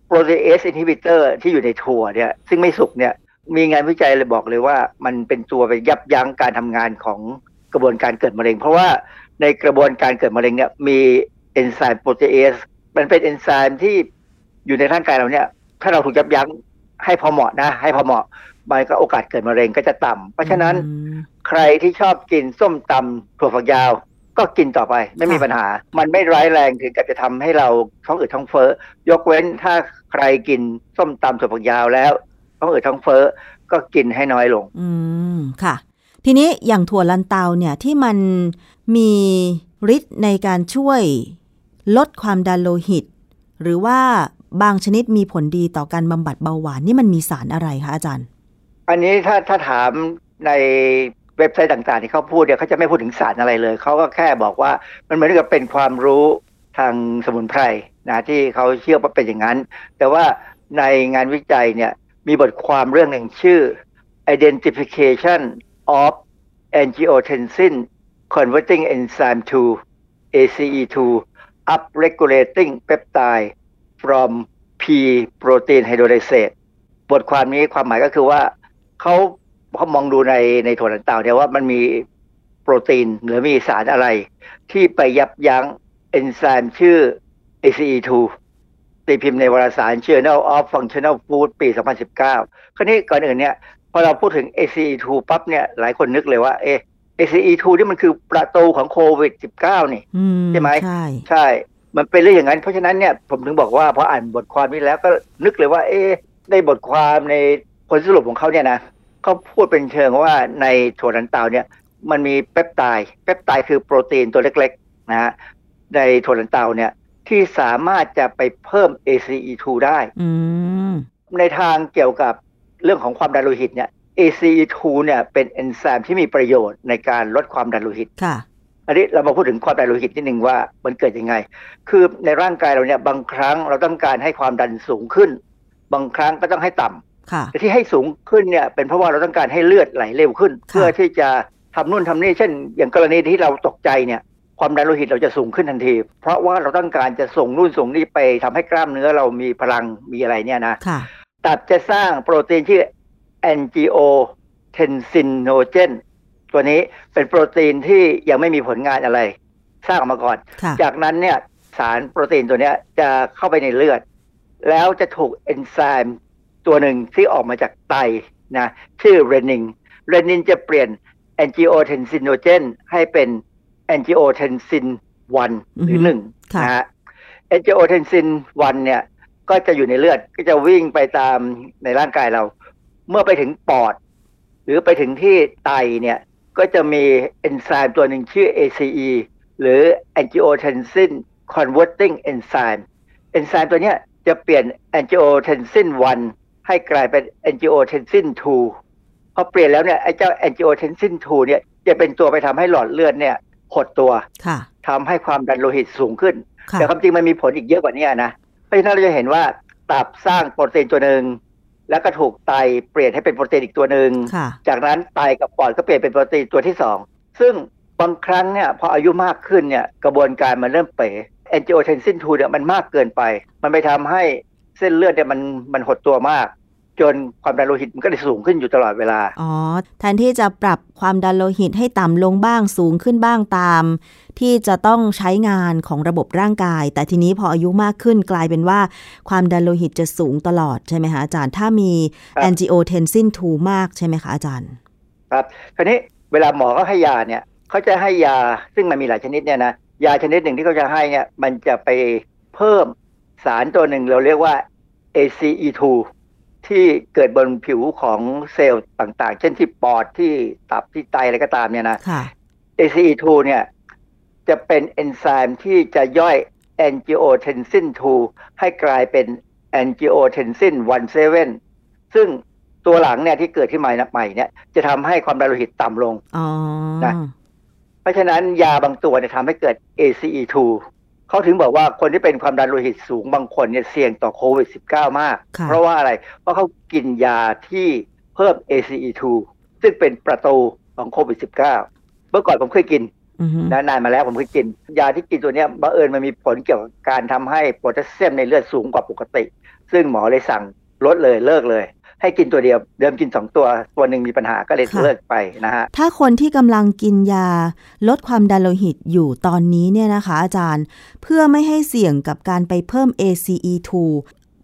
protease inhibitor ที่อยู่ในถั่วเนี่ยซึ่งไม่สุกเนี่ยมีงานวิจัยเลยบอกเลยว่ามันเป็นตัวไปยับยั้งการทำงานของกระบวนการเกิดมะเร็งเพราะว่าในกระบวนการเกิดมะเร็งเนี่ยมีเอนไซม์โปรตีเอสมันเป็นเอนไซม์ที่อยู่ในร่างกายเราเนี่ยถ้าเราถูกยับยั้งให้พอเหมาะนะให้พอเหมาะมันก็โอกาสเกิดมะเร็งก็จะต่ำเพราะฉะนั้นใครที่ชอบกินส้มตำถั่วฝักยาวก็กินต่อไปไม่มีปัญหามันไม่ร้ายแรงถึงกับจะทำให้เราท้องอืดท้องเฟ้อยกเว้นถ้าใครกินส้มตำถั่วฝักยาวแล้วท้องอืดท้องเฟ้อก็กินให้น้อยลงอืมค่ะทีนี้อย่างถั่วลันเตาเนี่ยที่มันมีฤทธิ์ในการช่วยลดความดันโลหิตหรือว่าบางชนิดมีผลดีต่อการบำบัดเบาหวานนี่มันมีสารอะไรคะอาจารย์อันนี้ถ้าถ้าถามในเว็บไซต์ต่างๆที่เขาพูดเนี่ยเขาจะไม่พูดถึงสารอะไรเลยเขาก็แค่บอกว่ามันเหมือนกับเป็นความรู้ทางสมุนไพรนะที่เขาเชื่อว่าเป็นอย่างนั้นแต่ว่าในงานวิจัยเนี่ยมีบทความเรื่องหนึ่งชื่อ Identification of Angiotensin Converting Enzyme ทู เอ ซี อี ทู Upregulating Peptide from P Protein Hydrolysase บทความนี้ความหมายก็คือว่าเขาเขามองดูในในถั่วลันเตาเนี่ยว่ามันมีโปรตีนหรือมีสารอะไรที่ไปยับยั้งเอนไซม์ชื่อ เอ ซี อี ทูตีพิมพ์ในวารสาร Journal of Functional Food ปี สองพันสิบเก้า คราวนี้ก่อนอื่นเนี่ยพอเราพูดถึง เอ ซี อี ทู ปั๊บเนี่ยหลายคนนึกเลยว่าเอ๊ะ เอ ซี อี ทู นี่มันคือประตูของโควิด สิบเก้า นี่ใช่ไหมใช่ใช่มันเป็นเรื่องอย่างนั้นเพราะฉะนั้นเนี่ยผมถึงบอกว่าพออ่านบทความนี้แล้วก็นึกเลยว่าเอ๊ะ ในบทความในผลสรุปของเขาเนี่ยนะเขาพูดเป็นเชิงว่าในถั่วลันเตาเนี่ยมันมีเปปไทด์เปปไทด์คือโปรตีนตัวเล็กๆนะฮะในถั่วลันเตาเนี่ยที่สามารถจะไปเพิ่ม เอ ซี อี ทู ได้ในทางเกี่ยวกับเรื่องของความดันโลหิตเนี่ย เอ ซี อี ทู เนี่ยเป็นเอนไซม์ที่มีประโยชน์ในการลดความดันโลหิตค่ะอันนี้เรามาพูดถึงความดันโลหิตนิดนึงว่ามันเกิดยังไงคือในร่างกายเราเนี่ยบางครั้งเราต้องการให้ความดันสูงขึ้นบางครั้งก็ต้องให้ต่ำค่ะที่ให้สูงขึ้นเนี่ยเป็นเพราะว่าเราต้องการให้เลือดไหลเร็วขึ้นเพื่อที่จะทำนู่นทำนี่เช่นอย่างกรณีที่เราตกใจเนี่ยความดันโลหิตเราจะสูงขึ้นทันทีเพราะว่าเราต้องการจะส่งนู่นส่งนี่ไปทำให้กล้ามเนื้อเรามีพลังมีอะไรเนี่ยนะตับจะสร้างโปรตีนชื่อ angiotensinogen ตัวนี้เป็นโปรตีนที่ยังไม่มีผลงานอะไรสร้างออกมาก่อนจากนั้นเนี่ยสารโปรตีนตัวนี้จะเข้าไปในเลือดแล้วจะถูกเอนไซม์ตัวหนึ่งที่ออกมาจากไตนะชื่อเรนินเรนินจะเปลี่ยน angiotensinogen ให้เป็นแอนจิโอเทนซินวัน หรือ หนึ่ง นะฮะ แอนจิโอเทนซินวัน เนี่ยก็จะอยู่ในเลือดก็จะวิ่งไปตามในร่างกายเราเมื่อไปถึงปอดหรือไปถึงที่ไตเนี่ยก็จะมีเอนไซม์ตัวหนึ่งชื่อ เอ ซี อี หรือ angiotensin converting enzyme เอนไซม์ตัวเนี้ยจะเปลี่ยน แอนจิโอเทนซินวัน ให้กลายเป็น แอนจิโอเทนซินทู พอเปลี่ยนแล้วเนี่ยไอ้เจ้า แอนจิโอเทนซินทู เนี่ยจะเป็นตัวไปทำให้หลอดเลือดเนี่ยหดตัวทำให้ความดันโลหิตสูงขึ้นแต่ความจริงมันมีผลอีกเยอะกว่านี้นะเพราะฉะนั้นเราจะเห็นว่าตับสร้างโปรตีนตัวหนึ่งแล้วก็ถูกไตเปลี่ยนให้เป็นโปรตีนอีกตัวหนึ่งจากนั้นไตกับปอดก็เปลี่ยนเป็นโปรตีนตัวที่สองซึ่งบางครั้งเนี่ยพออายุมากขึ้นเนี่ยกระบวนการมันเริ่มเป๋แอนจิโอเทนซินทูเนี่ยมันมากเกินไปมันไปทำให้เส้นเลือดเนี่ยมันมันหดตัวมากจนความดันโลหิตมันก็ได้สูงขึ้นอยู่ตลอดเวลาอ๋อแทนที่จะปรับความดันโลหิตให้ต่ำลงบ้างสูงขึ้นบ้างตามที่จะต้องใช้งานของระบบร่างกายแต่ทีนี้พออายุมากขึ้นกลายเป็นว่าความดันโลหิตจะสูงตลอดใช่ไหมคะอาจารย์ถ้ามี angiotensin ทู มากใช่ไหมคะอาจารย์ครับทีนี้เวลาหมอเขาให้ยาเนี่ยเขาจะให้ยาซึ่งมันมีหลายชนิดเนี่ยนะยาชนิดหนึ่งที่เขาจะให้เนี่ยมันจะไปเพิ่มสารตัวหนึ่งเราเรียกว่า เอ ซี อี ทูที่เกิดบนผิวของเซลล์ต่างๆเช่นที่ปอดที่ตับที่ไตอะไรก็ตามเนี่ยนะ เอ ซี อี ทู เนี่ยจะเป็นเอนไซม์ที่จะย่อย angiotensin ทูให้กลายเป็น angiotensin สิบเจ็ดซึ่งตัวหลังเนี่ยที่เกิดขึ้นมาใหม่เนี่ยจะทำให้ความดันโลหิตต่ำลงนะเพราะฉะนั้นยาบางตัวเนี่ยทำให้เกิด เอ ซี อี ทู เขาถึงบอกว่าคนที่เป็นความดันโลหิตสูงบางคนเนี่ยเสี่ยงต่อโควิดสิบเก้า มากเพราะว่าอะไรเพราะเขากินยาที่เพิ่ม เอ ซี อี ทู ซึ่งเป็นประตูของโควิดสิบเก้า เมื่อก่อนผมเคยกินนะนานมาแล้วผมเคยกินยาที่กินตัวเนี้ยบังเอิญมันมีผลเกี่ยวกับการทำให้โพแทสเซียมในเลือดสูงกว่าปกติซึ่งหมอเลยสั่งลดเลยเลิกเลยให้กินตัวเดียวเดิมกินสองตัวตัวหนึ่งมีปัญหาก็เลยเลิกไปนะฮะถ้าคนที่กำลังกินยาลดความดันโลหิตอยู่ตอนนี้เนี่ยนะคะอาจารย์เพื่อไม่ให้เสี่ยงกับการไปเพิ่ม เอ ซี อี ทู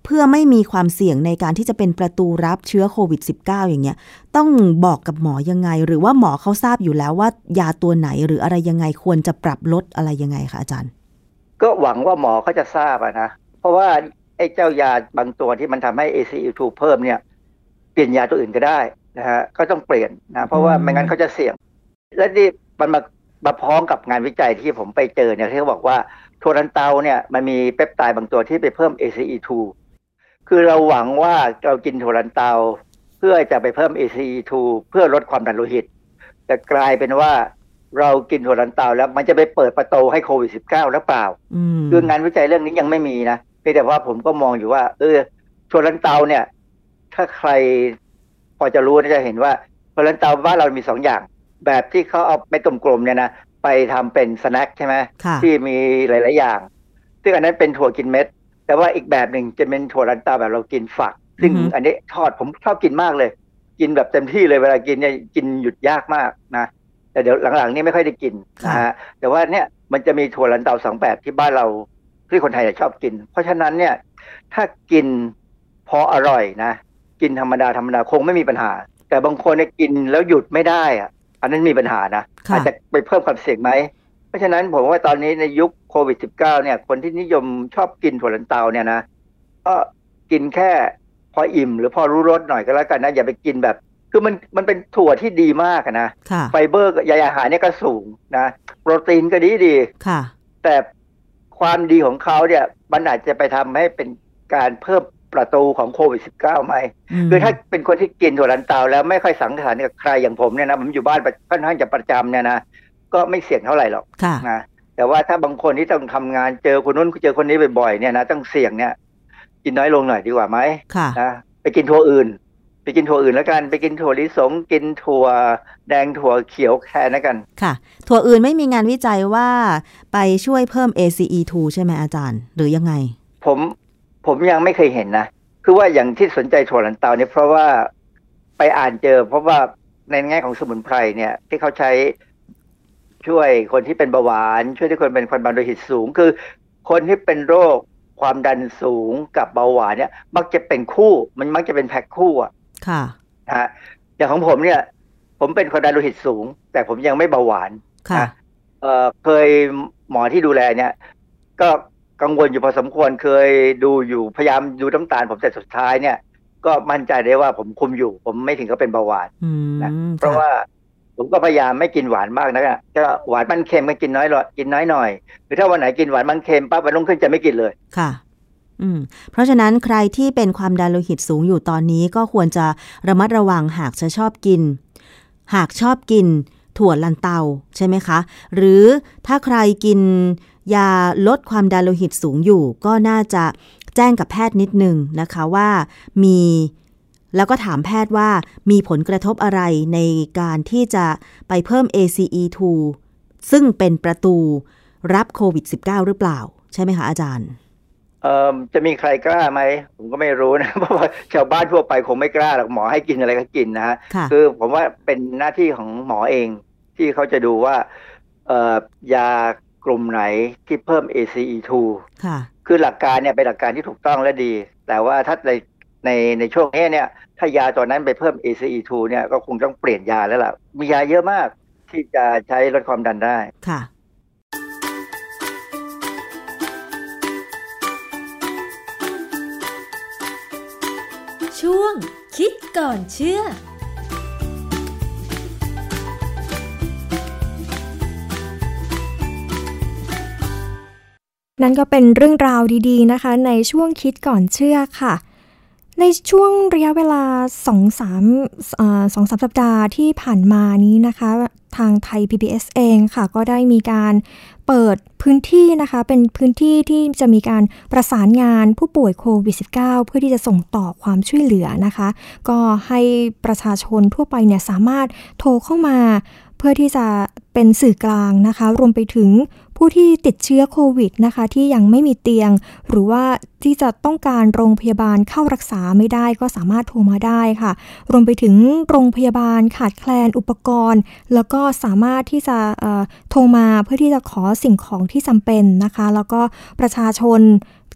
เพื่อไม่มีความเสี่ยงในการที่จะเป็นประตูรับเชื้อโควิด สิบเก้า อย่างเงี้ยต้องบอกกับหมอยังไงหรือว่าหมอเขาทราบอยู่แล้วว่ายาตัวไหนหรืออะไรยังไงควรจะปรับลดอะไรยังไงคะอาจารย์ก็หวังว่าหมอเขาจะทราบนะเพราะว่าไอ้เจ้ายาบางตัวที่มันทำให้ เอ ซี อี ทู เพิ่มเนี่ยเปลี่ยนยาตัวอื่นก็ได้นะฮะก็ต้องเปลี่ยนนะเพราะว่าไม่งั้นเขาจะเสี่ยงและนี่มันมามาพร้อมกับงานวิจัยที่ผมไปเจอเนี่ยที่เขาบอกว่าถั่วลันเตาเนี่ยมันมีเปปไทด์บางตัวที่ไปเพิ่ม เอ ซี อี ทู คือเราหวังว่าเรากินถั่วลันเตาเพื่อจะไปเพิ่ม เอ ซี อี ทู เพื่อลดความดันโลหิตแต่กลายเป็นว่าเรากินถั่วลันเตาแล้วมันจะไปเปิดประตูให้โควิดสิบเก้า หรือเปล่าคืองานวิจัยเรื่องนี้ยังไม่มีนะเพียงแต่ว่าผมก็มองอยู่ว่าเออถั่วลันเตาเนี่ยถ้าใครพอจะรู้น่าจะเห็นว่าถั่วลันเตาบ้านเรามีสองอย่างแบบที่เขาเอาเม็ดกลมๆเนี่ยนะไปทำเป็นสแน็คใช่ไหมที่มีหลายๆอย่างซึ่งอันนั้นเป็นถั่วกินเม็ดแต่ว่าอีกแบบหนึ่งจะเป็นถั่วลันเตาแบบเรากินฝักซึ่งอันนี้ทอดผมชอบกินมากเลยกินแบบเต็มที่เลยเวลากินเนี่ยกินหยุดยากมากนะแต่เดี๋ยวหลังๆนี่ไม่ค่อยได้กินนะฮะแต่ว่าเนี่ยมันจะมีถั่วลันเตาสองแบบที่บ้านเราที่คนไทยชอบกินเพราะฉะนั้นเนี่ยถ้ากินพออร่อยนะกินธรรมดาธรรมดาคงไม่มีปัญหาแต่บางคนเนี่ยกินแล้วหยุดไม่ได้อ่ะอันนั้นมีปัญหานะอาจจะไปเพิ่มความเสี่ยงไหมเพราะฉะนั้นผมว่าตอนนี้ในยุคโควิดสิบเก้าเนี่ยคนที่นิยมชอบกินถั่วลันเตาเนี่ยนะก็กินแค่พ พออิ่มหรือพอรู้รสหน่อยก็แล้วกันนะอย่าไปกินแบบคือมันมันเป็นถั่วที่ดีมากนะไฟเบอร์ใยอาหารเนี่ยก็สูงนะโปรตีนก็ดีดีแต่ความดีของเขาเนี่ยมันอาจจะไปทำให้เป็นการเพิ่มประตูของโควิด สิบเก้า ไหมคือถ้าเป็นคนที่กินถั่วลันเตาแล้วไม่ค่อยสังสรรค์กับใครอย่างผมเนี่ยนะผมอยู่บ้านค่อนข้างจะประจำเนี่ยนะก็ไม่เสี่ยงเท่าไหร่หรอกนะแต่ว่าถ้าบางคนที่ต้องทำงานเจอคนนู้นเจอคนนี้บ่อยๆเนี่ยนะต้องเสี่ยงเนี่ยกินน้อยลงหน่อยดีกว่าไหมนะไปกินถั่วอื่นไปกินถั่วอื่นแล้วกันไปกินถั่วลิสงกินถั่วแดงถั่วเขียวแทนแล้วกันค่ะถั่วอื่นไม่มีงานวิจัยว่าไปช่วยเพิ่ม เอ ซี อี ทู ใช่ไหมอาจารย์หรือยังไงผมผมยังไม่เคยเห็นนะคือว่าอย่างที่สนใจถั่วลันเตาเนี่ยเพราะว่าไปอ่านเจอเพราะว่าในแง่ของสมุนไพรเนี่ยที่เขาใช้ช่วยคนที่เป็นเบาหวานช่วยที่คนเป็นความดันโลหิตสูงคือคนที่เป็นโรคความดันสูงกับเบาหวานเนี่ยมักจะเป็นคู่มันมักจะเป็นแพ็คคู่อ่ะค่ะนะฮะอย่างของผมเนี่ยผมเป็นความดันโลหิตสูงแต่ผมยังไม่เบาหวานค่ะนะเอ่อเคยหมอที่ดูแลเนี่ยก็กังวลอยู่พอสมควรเคยดูอยู่พยายามดูน้ำตาลผมแต่สุดท้ายเนี่ยก็มั่นใจได้ว่าผมคุมอยู่ผมไม่ถึงกับเป็นเบาหวานนะเพราะว่าผมก็พยายามไม่กินหวานมากนะก็หวานมันเค็มก็กินน้อยลดกินน้อยหน่อยหรือถ้าวันไหนกินหวานมันเค็มปั๊บวันรุ่งขึ้นจะไม่กินเลยค่ะอืมเพราะฉะนั้นใครที่เป็นความดันโลหิตสูงอยู่ตอนนี้ก็ควรจะระมัดระวังหากจะชอบกินหากชอบกินถั่วลันเตาใช่ไหมคะหรือถ้าใครกินยาลดความดันโลหิตสูงอยู่ก็น่าจะแจ้งกับแพทย์นิดนึงนะคะว่ามีแล้วก็ถามแพทย์ว่ามีผลกระทบอะไรในการที่จะไปเพิ่ม เอ ซี อี ทู ซึ่งเป็นประตูรับโควิด สิบเก้า หรือเปล่าใช่ไหมคะอาจารย์เอ่อจะมีใครกล้าไหมผมก็ไม่รู้นะเพราะว่าชาวบ้านทั่วไปคงไม่กล้าหรอกหมอให้กินอะไรก็กินนะฮะคือผมว่าเป็นหน้าที่ของหมอเองที่เขาจะดูว่าเอ่อยากลุ่มไหนที่เพิ่ม เอ ซี อี ทู ค่ะคือหลักการเนี่ยเป็นหลักการที่ถูกต้องและดีแต่ว่าถ้าในในในช่วงนี้เนี่ยถ้ายาตัวนั้นไปเพิ่ม เอ ซี อี ทู เนี่ยก็คงต้องเปลี่ยนยาแล้วล่ะมียาเยอะมากที่จะใช้ลดความดันได้ค่ะช่วงคิดก่อนเชื่อนั่นก็เป็นเรื่องราวดีๆนะคะในช่วงคิดก่อนเชื่อค่ะในช่วงระยะเวลา สองถึงสาม เอ่อ สองถึงสาม สัปดาห์ที่ผ่านมานี้นะคะทางไทย พี พี เอส เองค่ะก็ได้มีการเปิดพื้นที่นะคะเป็นพื้นที่ที่จะมีการประสานงานผู้ป่วยโควิด สิบเก้า เพื่อที่จะส่งต่อความช่วยเหลือนะคะก็ให้ประชาชนทั่วไปเนี่ยสามารถโทรเข้ามาเพื่อที่จะเป็นสื่อกลางนะคะรวมไปถึงผู้ที่ติดเชื้อโควิดนะคะที่ยังไม่มีเตียงหรือว่าที่จะต้องการโรงพยาบาลเข้ารักษาไม่ได้ก็สามารถโทรมาได้ค่ะรวมไปถึงโรงพยาบาลขาดแคลนอุปกรณ์แล้วก็สามารถที่จะเอ่อโทรมาเพื่อที่จะขอสิ่งของที่จำเป็นนะคะแล้วก็ประชาชน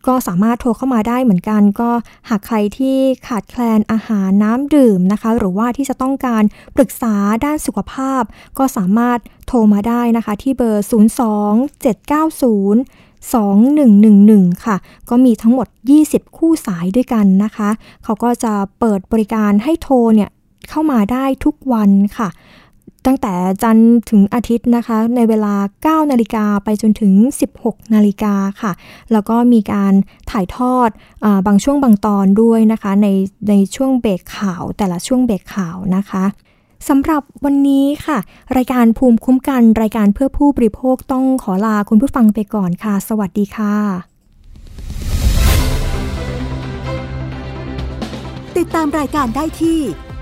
ก็สามารถโทรเข้ามาได้เหมือนกันก็หากใครที่ขาดแคลนอาหารน้ำดื่มนะคะหรือว่าที่จะต้องการปรึกษาด้านสุขภาพก็สามารถโทรมาได้นะคะที่เบอร์ศูนย์ สอง เจ็ด เก้า ศูนย์ สอง หนึ่ง หนึ่ง หนึ่งค่ะก็มีทั้งหมดยี่สิบคู่สายด้วยกันนะคะเขาก็จะเปิดบริการให้โทรเนี่ยเข้ามาได้ทุกวันค่ะตั้งแต่จันทร์ถึงอาทิตย์นะคะในเวลา เก้านาฬิกา นไปจนถึง สิบหกนาฬิกา นค่ะแล้วก็มีการถ่ายทอดอาบางช่วงบางตอนด้วยนะคะในในช่วงเบรกข่าวแต่ละช่วงเบรกข่าวนะคะสำหรับวันนี้ค่ะรายการภูมิคุ้มกันรายการเพื่อผู้บริโภคต้องขอลาคุณผู้ฟังไปก่อนค่ะสวัสดีค่ะติดตามรายการได้ที่ด